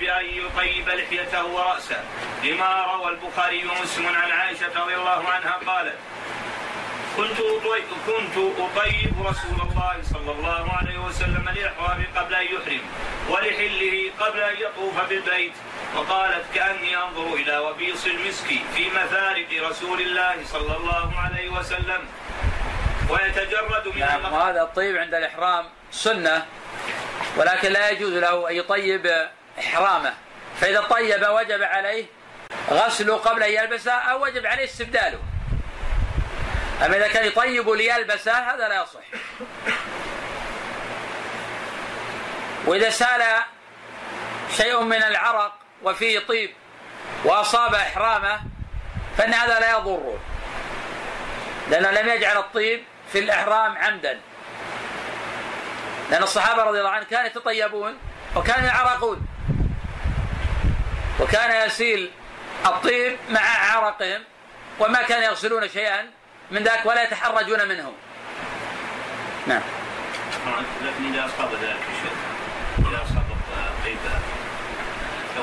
بأن يطيب لحيته ورأسه، لما روى البخاري ومسلم عن عائشة رضي الله عنها قالت: كنت أطيب رسول الله صلى الله عليه وسلم لإحرامه قبل أن يحرم، ولحله قبل أن يطوف بالبيت، وقالت: كأني أنظر إلى وبيص المسك في مفارق رسول الله صلى الله عليه وسلم ويتجرد من المخ. وهذا الطيب عند الإحرام سنة، ولكن لا يجوز له أن يطيب إحرامه، فإذا طيب وجب عليه غسله قبل أن يلبسه، أو وجب عليه استبداله. أما إذا كان يطيب ليلبسه هذا لا يصح. وإذا سال شيء من العرق وفيه طيب وأصاب إحرامه فإن هذا لا يضره، لأنه لم يجعل الطيب في الإحرام عمدا، لأن الصحابة رضي الله عنهم كانوا يتطيبون وكانوا يعرقون، وكان يسيل الطيب مع عرقهم، وما كانوا يغسلون شيئا من ذاك ولا يتحرجون منه. نعم. لكن إذا أصاب ذلك الشيء، إذا أصاب طيب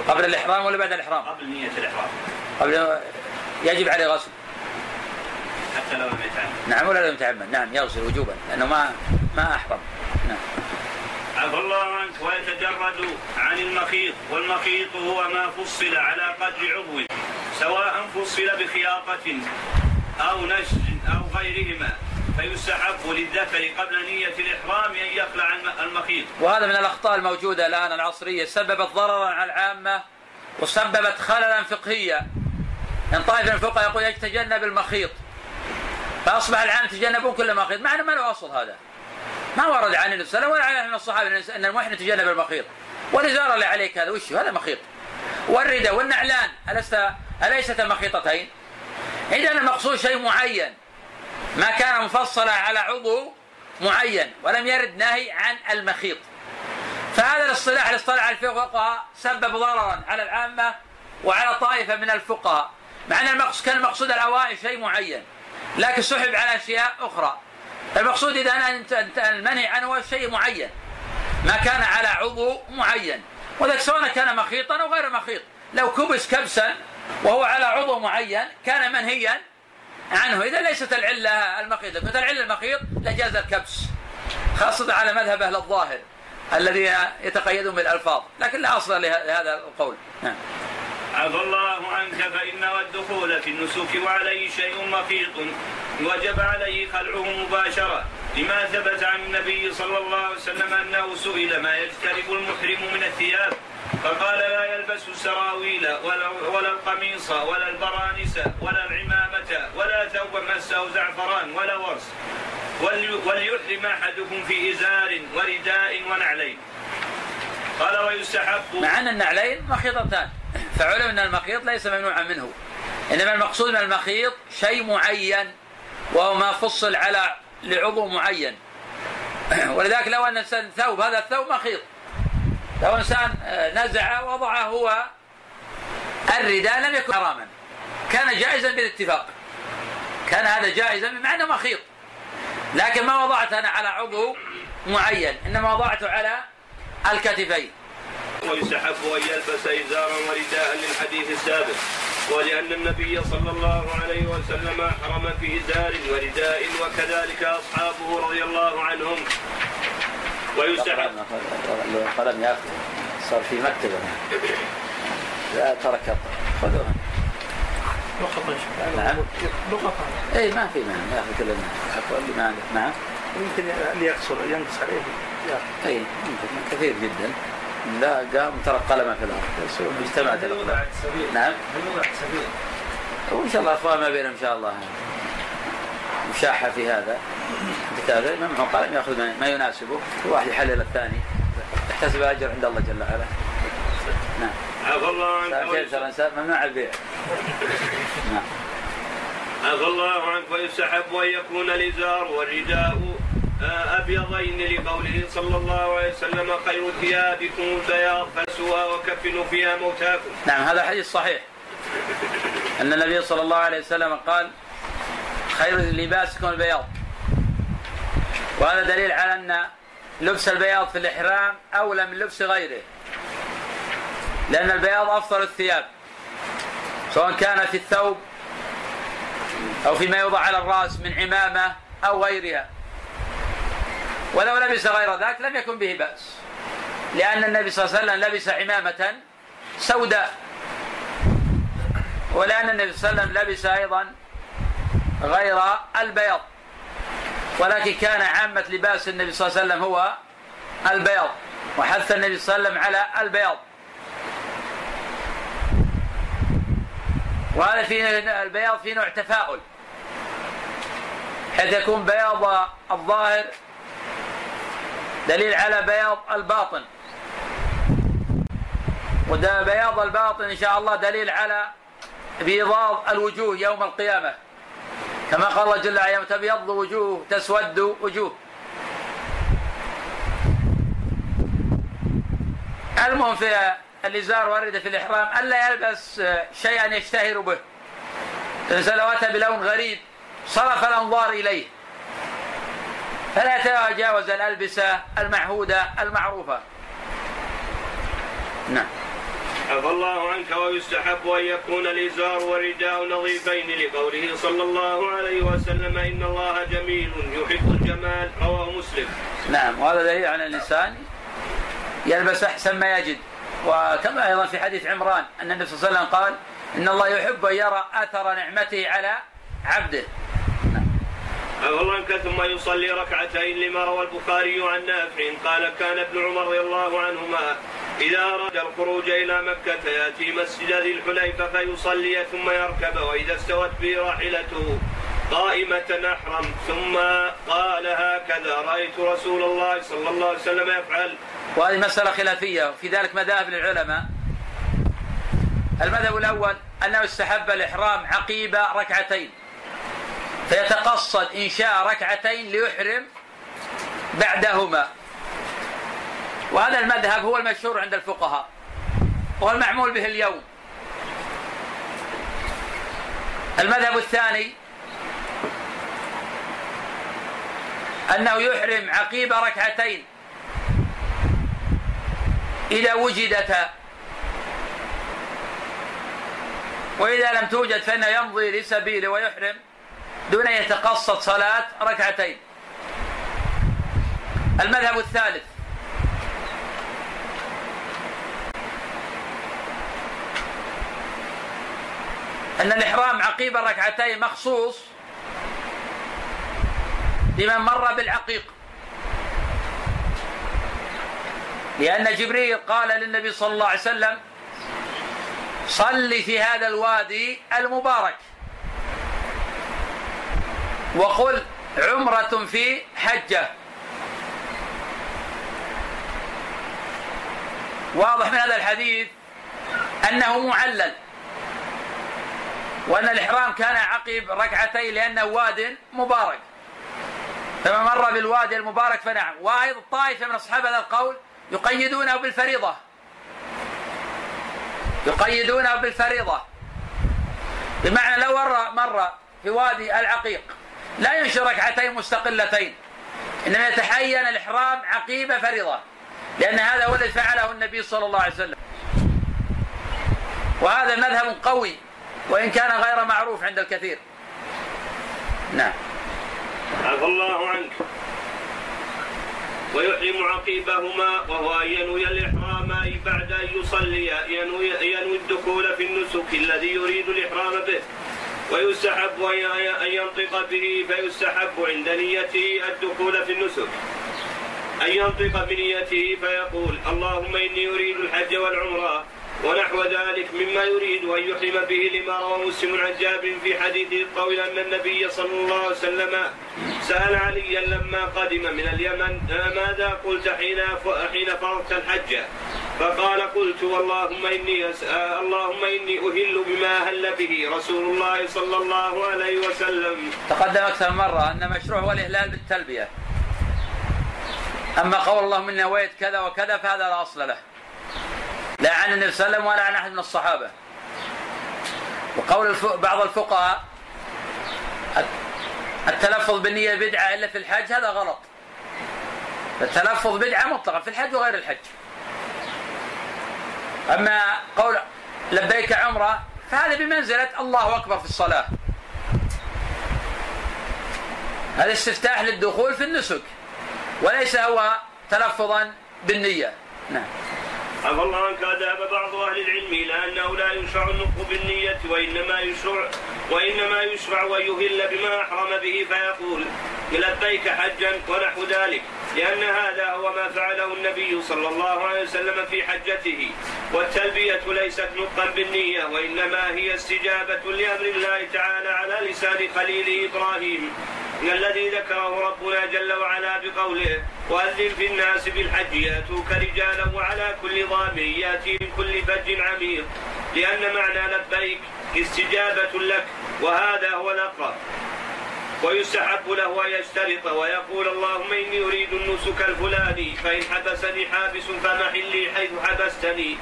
قبل الإحرام ولا بعد الإحرام؟ قبل نية الإحرام. قبل يجب عليه غسل. حتى لو لم يتعمد. نعم ولا لم يتعمد، نعم يغسل وجوبا، لأنه ما أحرم. نعم. عفى الله عنك. ويتجرد عن المخيط، والمخيط هو ما فصل على قدر عضو، سواء فصل بخياطة أو نشج أو غيرهما، فيستحب للذكر قبل نية الإحرام أن يخلع المخيط. وهذا من الأخطاء الموجودة الآن العصرية، سببت ضررا على العامة وسببت خللا فقهيا. إن طائفة الفقهاء يقول يتجنب المخيط، فأصبح العامة يتجنبون كل مخيط، مع أنه ما له أصل. هذا ما ورد عن النبي صلى الله عليه وسلم ولا عن الصحابة أن المحرم يتجنب المخيط. والإزار اللي عليك هذا وش هذا؟ مخيط. والرداء والنعلان أليست مخيطتين؟ إذن المقصود شيء معين ما كان مفصلا على عضو معين، ولم يرد نهي عن المخيط. فهذا الاصطلاح على الفقهاء سبب ضررا على العامة وعلى طائفة من الفقهاء، مع أن المقصود الأوائل شيء معين، لكن سحب على أشياء أخرى. المقصود إذا المنهي عنه هو شيء معين ما كان على عضو معين، وذلك سواء كان مخيطا أو غير مخيط. لو كبس كبسا وهو على عضو معين كان منهيا عنه، إذا ليست العلة المخيط، لو كانت العلة المخيط لجاز الكبس، خاصة على مذهب أهل الظاهر الذي يتقيدون بالألفاظ، لكن لا أصل لهذا القول. نعم. عفى الله عنك. فإن الدخول في النسك وعليه شيء مخيط وجب عليه خلعه مباشرة، لما ثبت عن النبي صلى الله عليه وسلم أنه سئل ما يجترب المحرم من الثياب، فقال: لا يلبس السراويل ولا القميص ولا البرانس ولا العمامة ولا ثوب مسه زعفران ولا ورس، وليحرم أحدكم في إزار ورداء ونعلين. قال: ويستحب. مع أن النعلين مخيطتان، فعلم أن المخيط ليس ممنوعا منه، إنما المقصود من المخيط شيء معين وهو ما فصل على لعضو معين. ولذلك لو أن الإنسان ثوب، هذا الثوب مخيط، لو إنسان نزع وضع هو الرداء لم يكن حراما، كان جائزا بالاتفاق، كان هذا جائزا بمعنى مخيط، لكن ما وضعته أنا على عضو معين، إنما وضعته على الكتفين. ويستحب أن يلبس إزارا ورداء للحديث السابق، ولأن النبي صلى الله عليه وسلم أحرم في إزار ورداء وكذلك أصحابه رضي الله عنهم. ويستحب قلم يا أخي صار في مكتبة لا ترك خذوها لقطة. نعم لقطة أي ما في معنى يا أخي كل الناس. نعم يمكن أن يقصر ينقص عليه يا أخي. أي يمكن كثير جدا. لا قام ترى قلمه في الأرض اجتمعت الأقلام. نعم وإن شاء الله أخوان ما بينهم إن شاء الله مشاحة في هذا كتابه ممنوع قلم يأخذ ما يناسبه واحد يحلل الثاني يحتسب أجر عند الله جل وعلا. نعم عفا الله عنك. نعم عفا الله عنك. ويستحب أن يكون الإزار والرداء أبيضين لقوله صلى الله عليه وسلم خير ثيابكم البياض فلبسوها وكفنوا فيها موتاكم. نعم هذا حديث صحيح أن النبي صلى الله عليه وسلم قال خير لباسكم البياض، وهذا دليل على أن لبس البياض في الإحرام أولى من لبس غيره، لأن البياض أفضل الثياب سواء كان في الثوب أو فيما يوضع على الرأس من عمامة أو غيرها، ولو لبس غير ذاك لم يكن به بأس، لأن النبي صلى الله عليه وسلم لبس عمامة سوداء، ولأن النبي صلى الله عليه وسلم لبس أيضا غير البيض، ولكن كان عامة لباس النبي صلى الله عليه وسلم هو البيض، وحث النبي صلى الله عليه وسلم على البيض. وهذا في البياض في نوع تفاؤل، حيث يكون بياض الظاهر دليل على بياض الباطن، وبياض الباطن إن شاء الله دليل على بيضاض الوجوه يوم القيامة، كما قال الله جل وعلا تبيض وجوه تسود وجوه. المهم في الإزار والردة في الإحرام ألا يلبس شيئا يشتهر به، سلواته بلون غريب صرف الأنظار إليه، فلا يتجاوز الألبسة المعهودة المعروفة. نعم عفا الله عنك. ويستحب أن يكون الإزار والرداء نظيفين لقوله صلى الله عليه وسلم إن الله جميل يحب الجمال رواه مسلم. نعم وهذا دليل على الإنسان يلبس أحسن ما يجد، وكما أيضا في حديث عمران أن النبي صلى الله عليه وسلم قال إن الله يحب أن يرى أثر نعمته على عبده. أولًا ثم يصلي ركعتين لما روى البخاري عن نافع قال كان ابن عمر رضي الله عنهما إذا أراد الخروج إلى مكة يأتي مسجد ذي الحليفة فيصلي ثم يركب، وإذا استوت به راحلته قائمة أحرم، ثم قال هكذا رأيت رسول الله صلى الله عليه وسلم يفعل. وهذه مسألة خلافية في ذلك مذاهب للعلماء. المذهب الأول أنه استحب الإحرام عقيب ركعتين، فيتقصد إنشاء ركعتين ليحرم بعدهما، وهذا المذهب هو المشهور عند الفقهاء وهو المعمول به اليوم. المذهب الثاني أنه يحرم عقيب ركعتين إذا وجدتا، وإذا لم توجد فإنه يمضي لسبيله ويحرم دون أن يتقصد صلاة ركعتين. المذهب الثالث أن الإحرام عقيب الركعتين مخصوص لمن مر بالعقيق، لأن جبريل قال للنبي صلى الله عليه وسلم صل في هذا الوادي المبارك وقل عمرة في حجة. واضح من هذا الحديث أنه معلل، وأن الإحرام كان عقب ركعتين لأنه واد مبارك، فمن مر بالوادي المبارك فنعم. وأيضا طائفة من أصحاب هذا القول يقيدونه بالفريضة، بمعنى لو مر في وادي العقيق لا ينشر ركعتين مستقلتين، إنما يتحين الإحرام عقيب فريضة، لأن هذا هو الذي فعله النبي صلى الله عليه وسلم. وهذا مذهب قوي وإن كان غير معروف عند الكثير. نعم. عفى الله عنك. ويحرم عقيبهما وهو ينوي الإحرام بعد أن يصلي، ينوي الدخول في النسك الذي يريد الإحرام به، ويستحب أن ينطق به، فيستحب عند نيته الدخول في النسك أن ينطق بنيته فيقول اللهم إني أريد الحج والعمرة ونحو ذلك مما يريد، أن يحرم به لما روى مسلم عن جابر في حديثه الطويل أن النبي صلى الله عليه وسلم سأل عليا لما قدم من اليمن ماذا قلت حين فرغت الحجة، فقال قلت اللهم إني أهل بما أهل به رسول الله صلى الله عليه وسلم. تقدم أكثر مرة أن مشروع هو الإهلال بالتلبية، أما قول اللهم إني نويت كذا وكذا فهذا لا أصل له، لا عن النبي صلى الله عليه وسلم ولا عن أحد من الصحابة. وقول بعض الفقهاء التلفظ بالنية بدعة إلا في الحج هذا غلط، التلفظ بدعة مطلقا في الحج وغير الحج. أما قول لبيك عمرة فهذا بمنزلة الله أكبر في الصلاة، هذا استفتاح للدخول في النسك وليس هو تلفظا بالنية. نعم. عفى الله عنك. ذهب بعض أهل العلم إلى أنه لا يشرع النطق بالنية، وإنما يشرع ويهل بما أحرم به فيقول لبيك حجا ونحو ذلك، لأن هذا هو ما فعله النبي صلى الله عليه وسلم في حجته. والتلبية ليست نطقا بالنية، وإنما هي استجابة لأمر الله تعالى على لسان خليله إبراهيم الذي ذكره ربنا جل وعلا بقوله وأذن في الناس بالحج يأتوك رجالا وعلى كل ضامر يأتي من كل فج عميق، لأن معنى لبيك استجابة لك وهذا هو الأقرب. ويستحب له أن يشترط ويقول اللهم إني أريد النسك الفلاني فإن حبسني حابس فمحلي حيث حبستني،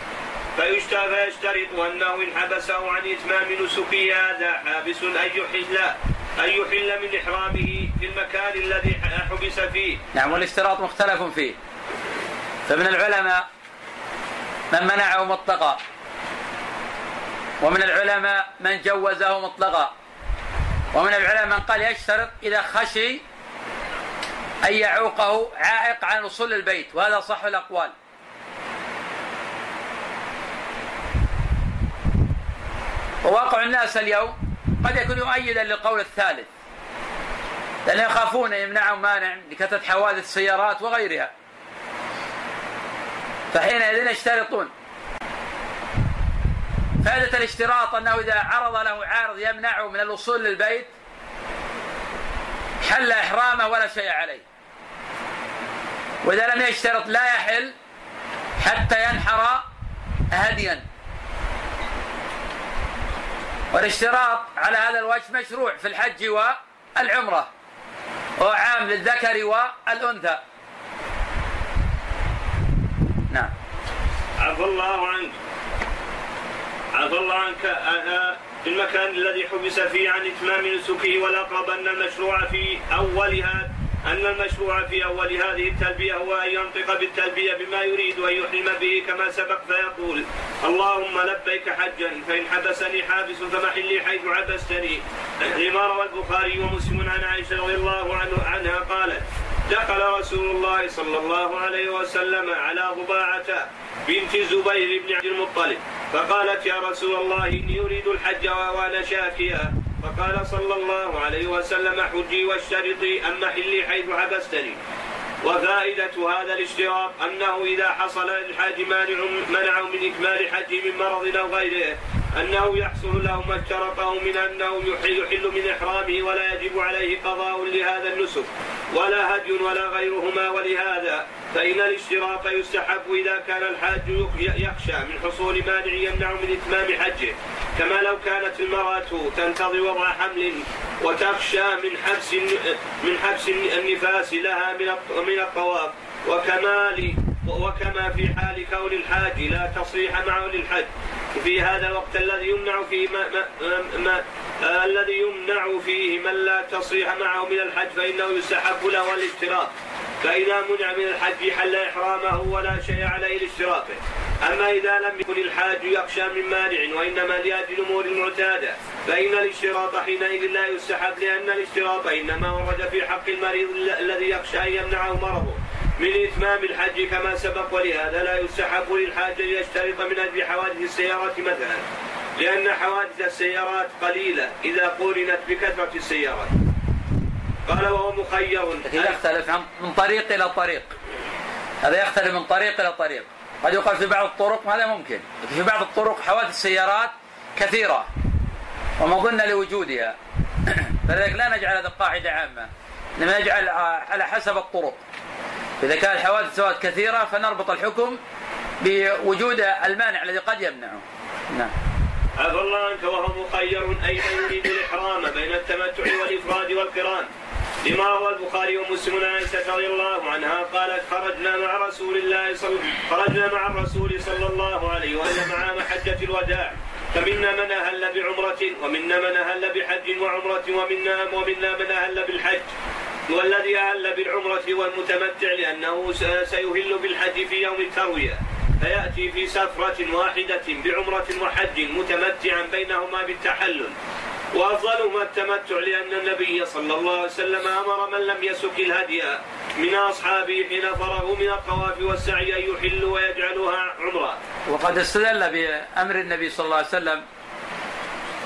فيشترط أنه إن حبسه عن إتمام نسكه هذا حابس أن يحل من إحرامه في المكان الذي حبس فيه. نعم. والاشتراط مختلف فيه، فمن العلماء من منعه مطلقا، ومن العلماء من جوزه مطلقا، ومن العلماء من قال يشترط إذا خشي أن يعوقه عائق عن وصول البيت، وهذا صح الأقوال. وواقع الناس اليوم قد يكون مؤيدا للقول الثالث، لأنهم يخافون يمنعهم مانع لكثرة حوادث السيارات وغيرها، فحينئذ يشترطون. فائدة الاشتراط أنه إذا عرض له عارض يمنعه من الوصول للبيت حل إحرامه ولا شيء عليه، وإذا لم يشترط لا يحل حتى ينحر هديا. والاشتراط على هذا الوجه مشروع في الحج والعمرة، وهو عام للذكر والأنثى. نعم. عفى الله عنك. في المكان الذي حبس فيه عن إتمام نسكه، والأقرب أن المشروع في أولها هذه التلبية هو أن ينطق بالتلبية بما يريد وأن يحرم به كما سبق فيقول اللهم لبيك حجا فإن حبسني حابس فمحلي حيث حبستني، لما روى البخاري ومسلم عن عائشة رضي الله عنها قالت دخل رسول الله صلى الله عليه وسلم على ضباعة بنت زبير بن عبد المطلب فقالت يا رسول الله إني أريد الحج وأنا شاكية، فقال صلى الله عليه وسلم حجي واشترطي أما حلي حيث حبستني. وفائدة هذا الاشتراط أنه إذا حصل للحاج منعه من إكمال حجه من مرض أو غيره أنه يحصل له ما اشترطه من أنه يحل من إحرامه ولا يجب عليه قضاء لهذا النسك ولا هدي ولا غيرهما. ولهذا فإن الاشتراط يستحب إذا كان الحاج يخشى من حصول مانع يمنع من إتمام حجه، كما لو كانت المرأة تنتظر وضع حمل وتخشى من حبس النفاس لها من الطواف، وكما في حال كون الحاج لا تصريح معه للحج في هذا الوقت الذي يمنع فيه من لا تصريح معه من الحج، فإنه يستحب له الاشتراط فإذا منع من الحج حل إحرامه ولا شيء عليه لاشتراطه. أما إذا لم يكن الحاج يخشى من مانع وإنما لأجل أمور معتادة فإن الاشتراط حينئذ لا يستحب، لأن الاشتراط إنما ورد في حق المريض الذي يخشى أن يمنعه مرضه من إتمام الحج كما سبق، ولهذا لا يستحب للحاج أن يشترط من أجل حوادث السيارة مثلا، لأن حوادث السيارات قليلة إذا قورنت بكثرة السيارات. قال وهو مخير، لكن يختلف من طريق إلى طريق، هذا يختلف من طريق إلى طريق. قد يقال في بعض الطرق هذا ممكن، في بعض الطرق حوادث السيارات كثيرة وما قلنا لوجودها، فلذلك لا نجعل هذا قاعدة عامة، إنما نجعل على حسب الطرق. إذا كان الحوادث سواء كثيرة فنربط الحكم بوجود المانع الذي قد يمنعه. نعم. عفى الله عنك. وهو مخير أي من يريد الإحرام بين التمتع والإفراد والقران، لما روى البخاري ومسلم عن عائشة رضي الله عنها قالت خرجنا مع الرسول صلى الله عليه وسلم عام حجة الوداع، فمنا من أهل بعمرة ومنا من أهل بحج وعمرة ومنا من أهل بالحج، والذي أهل بالعمرة والمتمتع لأنه سيهل بالحج في يوم التروية فيأتي في سفرة واحدة بعمرة وحج متمتعا بينهما بالتحلل، وأفضلهما التمتع لأن النبي صلى الله عليه وسلم أمر من لم يسك الهدي من أصحابه حين فرغوا من الطواف والسعي أن يحلوا ويجعلوها عمرة. وقد استدل بأمر النبي صلى الله عليه وسلم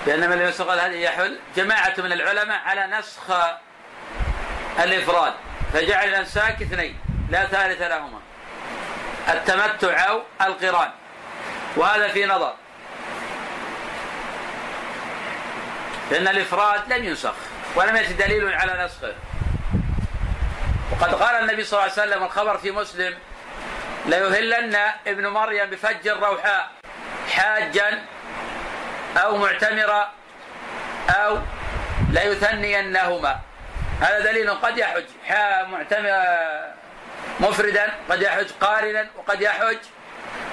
بأن من لم يسك الهدي يحل جماعة من العلماء على نسخ الإفراد، فجعل الأنساك اثنين لا ثالث لهما، التمتع أو القران، وهذا في نظر، لأن الإفراد لم ينسخ ولم يأتي دليل على نسخه. وقد قال النبي صلى الله عليه وسلم، الخبر في مسلم، ليهلن ابن مريم بفج الروحاء حاجا أو معتمرا أو ليثنينهما. هذا دليل، قد يحج مفردا، قد يحج قارنا، وقد يحج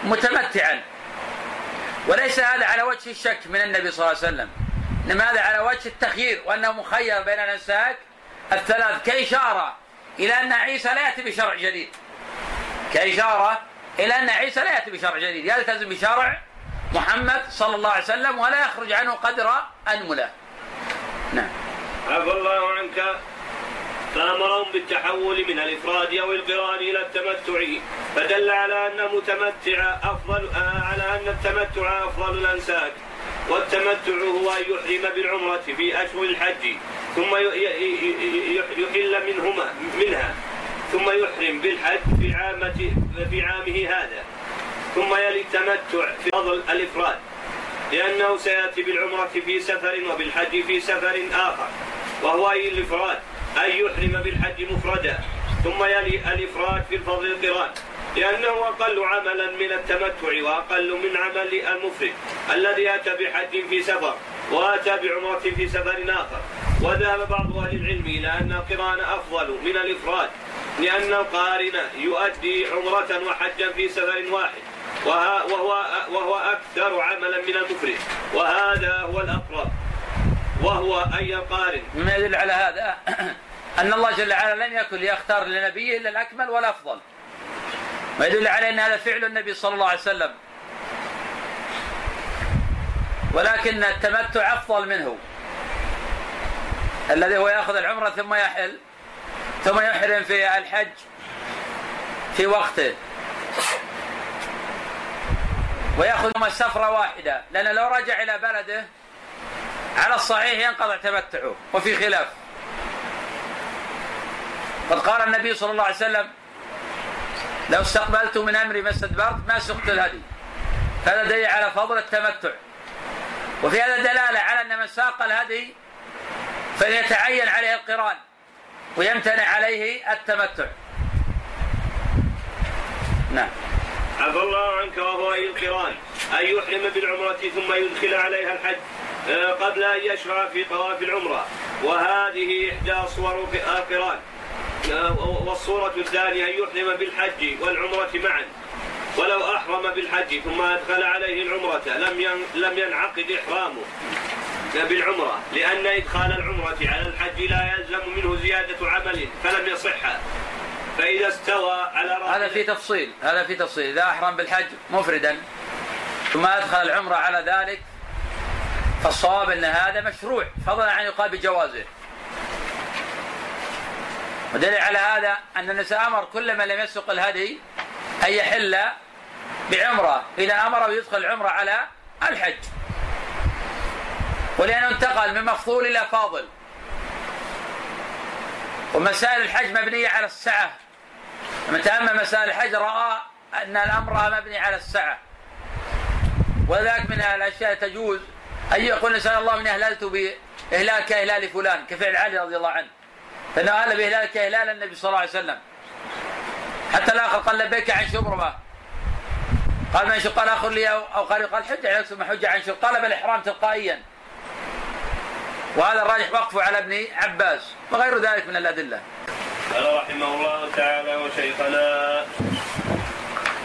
متمتعا، وليس هذا على وجه الشك من النبي صلى الله عليه وسلم، إنما هذا على وجه التخيير وأنه مخير بين الأنساك الثلاث، كإشارة إلى أن عيسى لا يأتي بشرع جديد، يلتزم بشرع محمد صلى الله عليه وسلم ولا يخرج عنه قدر أنملة. نعم. عفى الله عنك. فأمرهم بالتحول من الإفراد أو القران إلى التمتع، فدل على أن التمتع أفضل الأنساك، والتمتع هو أن يحرم بالعمرة في أشهر الحج ثم يحل منها ثم يحرم بالحج في عامه هذا، ثم يلي التمتع في فضل الإفراد لأنه سيأتي بالعمرة في سفر وبالحج في سفر آخر، وهو أي الإفراد أن يحرم بالحج مفردا، ثم يلي الإفراد في الفضل القران لأنه أقل عملا من التمتع وأقل من عمل المفرد الذي أتى بحج في سفر وأتى بعمرة في سفر آخر. وذهب بعض أهل العلم إلى أن القران أفضل من الإفراد لأن القارن يؤدي عمرة وحجا في سفر واحد وهو أكثر عملا من المفرد، وهذا هو الأقرب وهو أي قارن. مما يدل على هذا أن الله جل وعلا لم يكن ليختار لنبيه إلا الأكمل والأفضل، ما يدل على أن هذا فعل النبي صلى الله عليه وسلم، ولكن التمتع أفضل منه الذي هو يأخذ العمرة ثم يحل ثم يحرم في الحج في وقته ويأخذ مسافة واحدة، لأن لو رجع إلى بلده على الصحيح ينقضع تمتعه، وفي خلاف. قد قال النبي صلى الله عليه وسلم، لو استقبلت من أمري ما استدبرت ما سقت الهدي، هذا دليل على فضل التمتع، وفي هذا دلالة على أن من ساق الهدي فليتعين عليه القران ويمتنع عليه التمتع. نعم. عفى الله عنك. وهو أي القران أن يحرم بالعمرة ثم يدخل عليها الحج قبل أن يشرع في طواف العمرة، وهذه إحدى صور القران، والصورة الثانية أن يحرم بالحج والعمرة معا، ولو أحرم بالحج ثم أدخل عليه العمرة لم ينعقد إحرامه بالعمرة، لأن إدخال العمرة على الحج لا يلزم منه زيادة عمل فلم يصح، فإذا استوى على راحلته. هذا في تفصيل، هذا في تفصيل. إذا أحرم بالحج مفردا ثم أدخل العمرة على ذلك فالصواب أن هذا مشروع فضلا عن يقال بجوازه. ودليل على هذا أن النبي أمر كل من لم يسق الهدي أن يحل بعمرة إذا أمر ويدخل العمرة على الحج، ولأنه انتقل من مفضول إلى فاضل، ومسائل الحج مبنية على السعة. لما تأمل مسائل الحج رأى أن الأمر مبني على السعة، وذلك من الأشياء تجوز أن يقول نسأل الله من أهللت بإهلال كإهلال فلان كفعل علي رضي الله عنه، فإنه أهل بإهلال كإهلال النبي صلى الله عليه وسلم. حتى الآخر قال لبيك عن شبرمة، قال من شق الآخر لي أو قال يقال حج عليك ثم حج عن شبرمة، طلب الإحرام تلقائيا. وهذا الراجح وقفه على ابن عباس وغير ذلك من الأدلة. قال رحمه الله تعالى وشيخنا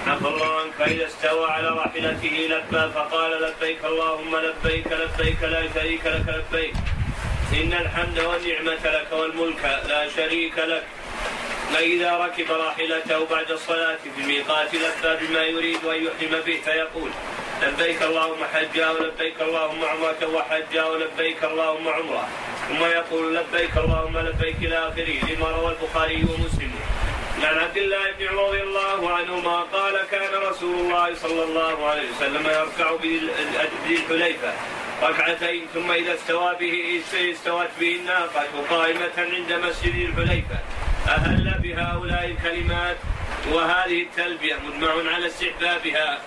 عفى الله عنك فإذا استوى على راحلته لبى فقال لبيك اللهم لبيك لبيك لا شريك لك لبيك إن الحمد والنعمة لك والملك لا شريك لك. فإذا ركب راحلته بعد الصلاة في الميقات لبى بما يريد أن يحرم به فيقول لبيك اللهم حجا ولبيك اللهم عمرة وحجا ولبيك اللهم عمرة، ثم يقول لبيك اللهم لبيك إلى آخره، لما روى البخاري ومسلم عن عبد الله بن عمر رضي الله عنهما قال كان رسول الله صلى الله عليه وسلم يركع بذي الحليفة ركعتين، ثم إذا استوى به استوت به الناقة قائمة عند مسجد الحليفة أهل بهؤلاء الكلمات وهذه التلبية مجمع على استحبابها.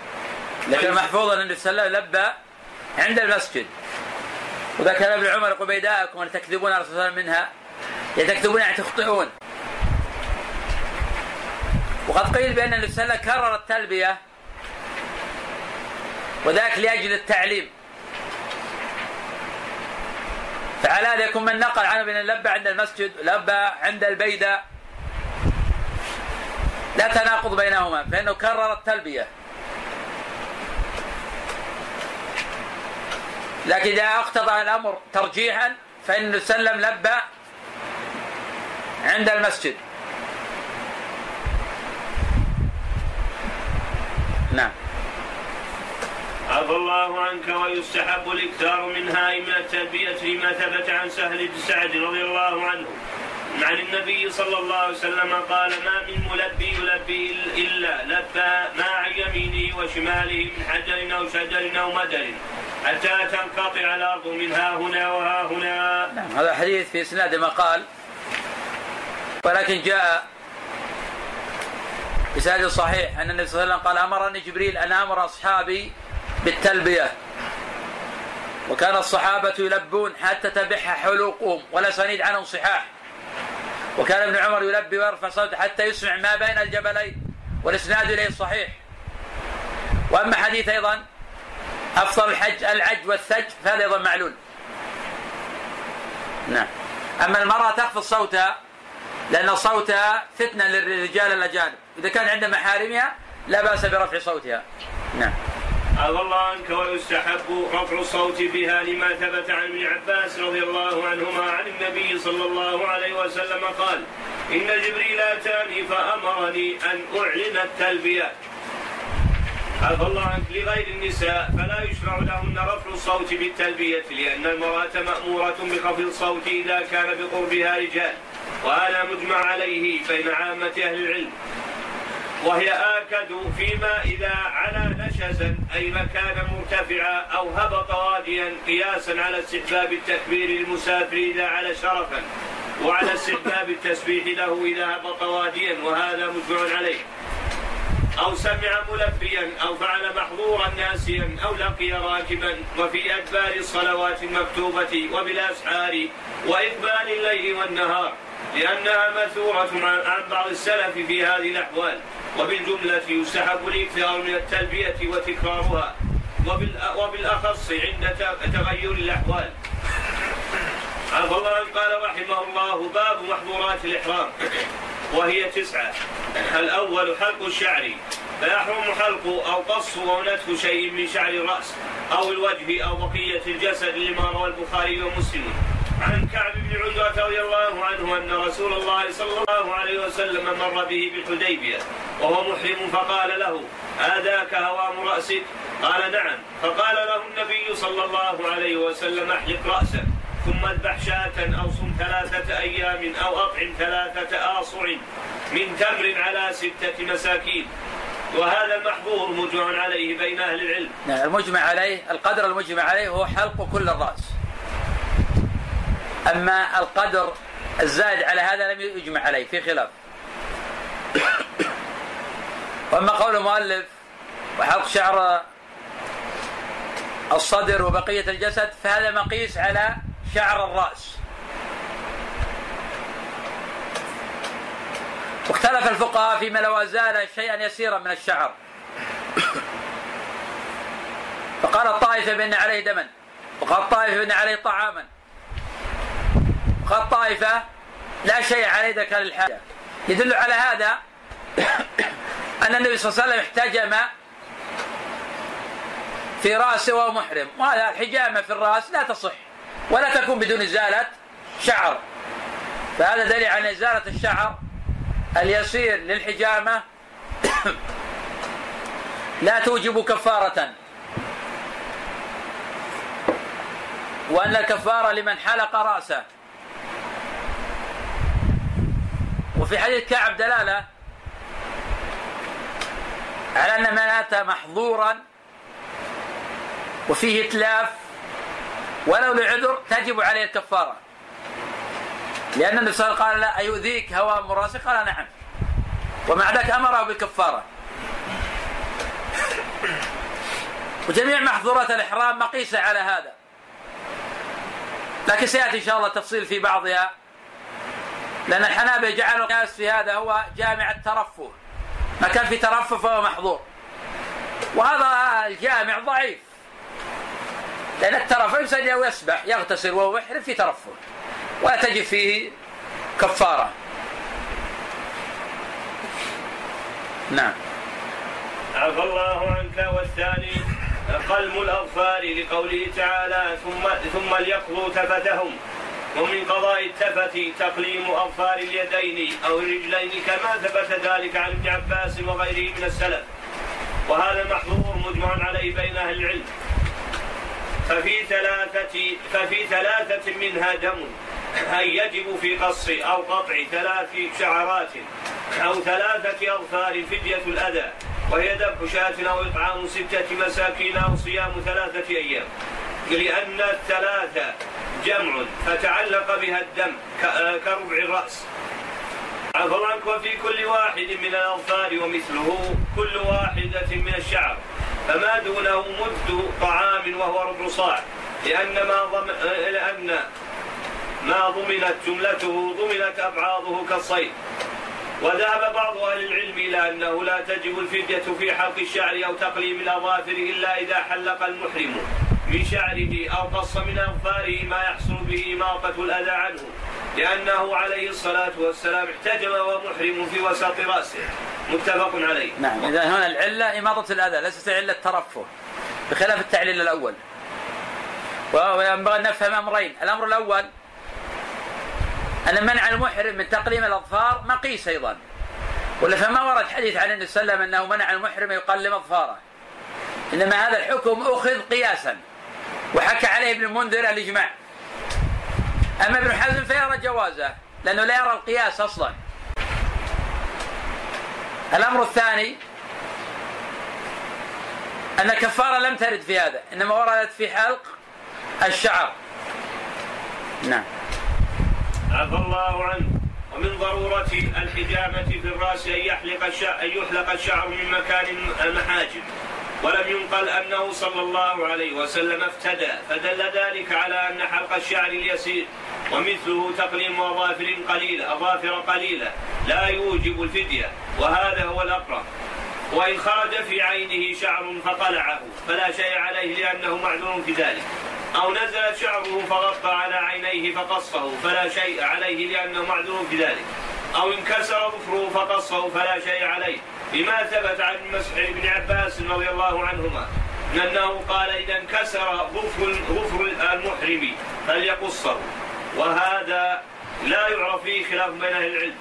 لكن محفوظا أن النبي صلى الله عليه وسلم لبى عند المسجد، وذا كان ابن عمر قبيداءكم أن تكذبون على رسول الله منها يتكذبون يعني تخطئون. وقد قيل بأن النبي صلى الله عليه وسلم كرر التلبية وذاك لأجل التعليم، فعلى هذا يكون من نقل عنه بأن لبى عند المسجد لبى عند البيداء لا تناقض بينهما، فإنه كرر التلبية. لكن إذا اقتضى الأمر ترجيحا فإن النبي صلى الله عليه وسلم لبى عند المسجد. نعم. عفى الله عنك ويستحب الإكثار منها إما التلبية لما ثبت عن سهل بن سعد رضي الله عنه عن النبي صلى الله عليه وسلم قال ما من ملبي يلبي إلا لبى ما عن يمينه وشماله من حجر أو شجر أو مدر حتى تنقطع الأرض منها هنا وها هنا. نعم. هذا حديث في إسناد ما قال، ولكن جاء بسند صحيح أن النبي صلى الله عليه وسلم قال أمرني جبريل أن أمر أصحابي بالتلبية، وكان الصحابة يلبون حتى تبح حلوقهم ولا سنيد عنهم صحاح، وكان ابن عمر يلبي ويرفع صوته حتى يسمع ما بين الجبلين، والإسناد إليه صحيح. وأما حديث أيضا أفضل الحج العج والثج فهذا أيضا معلول. نعم. أما المرأة تخفض صوتها لأن صوتها فتنة للرجال الأجانب، إذا كان عند محارمها لا بأس برفع صوتها. نعم. عفى الله عنك ويستحب رفع الصوت بها لما ثبت عن ابن عباس رضي الله عنهما عن النبي صلى الله عليه وسلم قال إن جبريل أتاني فأمرني أن أعلن التلبية. عفى الله عنك لغير النساء فلا يشرع لهن رفع الصوت بالتلبية لأن المرأة مأمورة بخفض الصوت إذا كان بقربها رجال، وهذا مجمع عليه بين عامة أهل العلم، وهي آكد فيما إذا علا نشزا أي مكانا مرتفعا أو هبط واديا قياسا على استحباب التكبير للمسافر إذا علا شرفا، وعلى استحباب التسبيح له إذا هبط واديا وهذا مجمع عليه، أو سمع ملبيا أو فعل محظورا ناسيا أو لقي راكبا، وفي أدبار الصلوات المكتوبة وبالأسحار وإقبال الليل والنهار لأنها مثورة عن بعض السلف في هذه الأحوال. وبالجملة يستحب الإكثار من التلبية وتكرارها وبالأخص عند تغير الأحوال. عفى الله قال رحمه الله باب محظورات الإحرام وهي 9. الأول حلق الشعر، فيحرم حلق أو قص أو نتف شيء من شعر الرأس أو الوجه أو بقية الجسد لما روى البخاري ومسلم. عن كعب بن عجرة رضي الله عنه أن رسول الله صلى الله عليه وسلم مر به بالحديبية وهو محرم فقال له: آذاك هوام رأسك؟ قال: نعم. فقال له النبي صلى الله عليه وسلم: احلق رأسك ثم اذبح شاة أو صم 3 أيام أو أطعم 3 آصع من تمر على 6 مساكين. وهذا المحظور مجمع عليه بين أهل العلم. نعم، المجمع عليه، القدر المجمع عليه هو حلق كل الرأس، أما القدر الزائد على هذا لم يجمع عليه، في خلاف. وأما قول المؤلف وحلق شعر الصدر وبقية الجسد فهذا مقيس على شعر الرأس. واختلف الفقهاء فيما لو أزال شيئا يسيرا من الشعر، فقال الطائفة بأن عليه دما، وقال الطائفة بأن عليه طعاما، وقال الطائفة لا شيء عليه ذكر الحاجة. يدل على هذا أن النبي صلى الله عليه وسلم احتجم في رأسه وهو محرم، وهذا الحجامة في الرأس لا تصح ولا تكون بدون إزالة شعر، فهذا دليل على إزالة الشعر اليسير للحجامة لا توجب كفارة، وأن الكفارة لمن حلق رأسه. وفي حديث كعب دلالة على أن من أتى محظورا وفيه إتلاف ولو لعذر تجب عليه الكفارة، لأن النبي صلى الله عليه وسلم قال: لا أيؤذيك هوام رأسك؟ قال: نعم. ومع ذلك أمره بالكفارة. وجميع محظورات الإحرام مقيسة على هذا، لكن سيأتي إن شاء الله تفصيل في بعضها، لأن الحنابلة جعلوا القياس في هذا هو جامع الترفه، ما كان في ترفه فهو محظور، وهذا الجامع ضعيف، لأن الترفه يمسج أو يسبح يغتسل وهو محرم في ترفه ولا تجب فيه كفارة. نعم. عفى الله عنك. والثاني قلم الأظفار لقوله تعالى: ثم ليقضوا تفتهم. ومن قضاء التفت تقليم أظفار اليدين أو الرجلين كما ثبت ذلك عن ابن عباس وغيره من السلف، وهذا محظور مجمع عليه بين أهل العلم، ففي ثلاثة منها دم، أي يجب في قص أو قطع 3 شعرات أو 3 أظفار فدية الأذى، وهي ذبح شاة أو إطعام 6 مساكين أو صيام 3 أيام، لأن 3 جمع فتعلق بها الدم كربع الرأس. عفى الله عنك. وفي كل واحد من الأظفار ومثله كل واحدة من الشعر، فما دونه مد طعام وهو 1/4 صاع، لأن ما ضمنت جملته ضمنت أبعاضه كالصيد. وذهب بعض أهل العلم إلى أنه لا تجب الفدية في حلق الشعر أو تقليم الأظافر إلا إذا حلق المحرم من شعره أو قص من أظفاره ما يحصل به إماطة الأذى عنه، لأنه عليه الصلاة والسلام احتجم ومحرم في وسط رأسه، متفق عليه. نعم، إذا هنا العلة إماطة الأذى ليست علة الترفه، بخلاف التعليل الأول. وينبغي أن نفهم أمرين: الأمر الأول أن منع المحرم من تقليم الأظفار مقيس أيضا، ولا فما ورد حديث عن النبي صلى الله عليه وسلم أنه منع المحرم يقلم أظفاره، إنما هذا الحكم أخذ قياسا، وحكى عليه ابن المنذر الإجماع. أما ابن حزم فيرى جوازه، لأنه لا يرى القياس أصلا. الأمر الثاني أن الكفارة لم ترد في هذا، إنما وردت في حلق الشعر. نعم. عفى الله عنه. ومن ضرورة الحجامة في الرأس أن يحلق الشعر من مكان المحاجم. ولم ينقل أنه صلى الله عليه وسلم افتدى، فدل ذلك على أن حلق الشعر اليسير ومثله تقليم أظافر قليلة لا يوجب الفدية، وهذا هو الأقرب. وإن خرج في عينه شعر فقلعه فلا شيء عليه لأنه معذور في ذلك، أو نزل شعره فغطى على عينيه فقصه فلا شيء عليه لأنه معذور في ذلك، أو انكسر ظفره فقصه فلا شيء عليه، بما ثبت عن مسعود بن عباس رضي الله عنهما أنه قال: إذا انكسر ظفر المحرم فليقصه، وهذا لا يعرف فيه خلاف بين أهل العلم،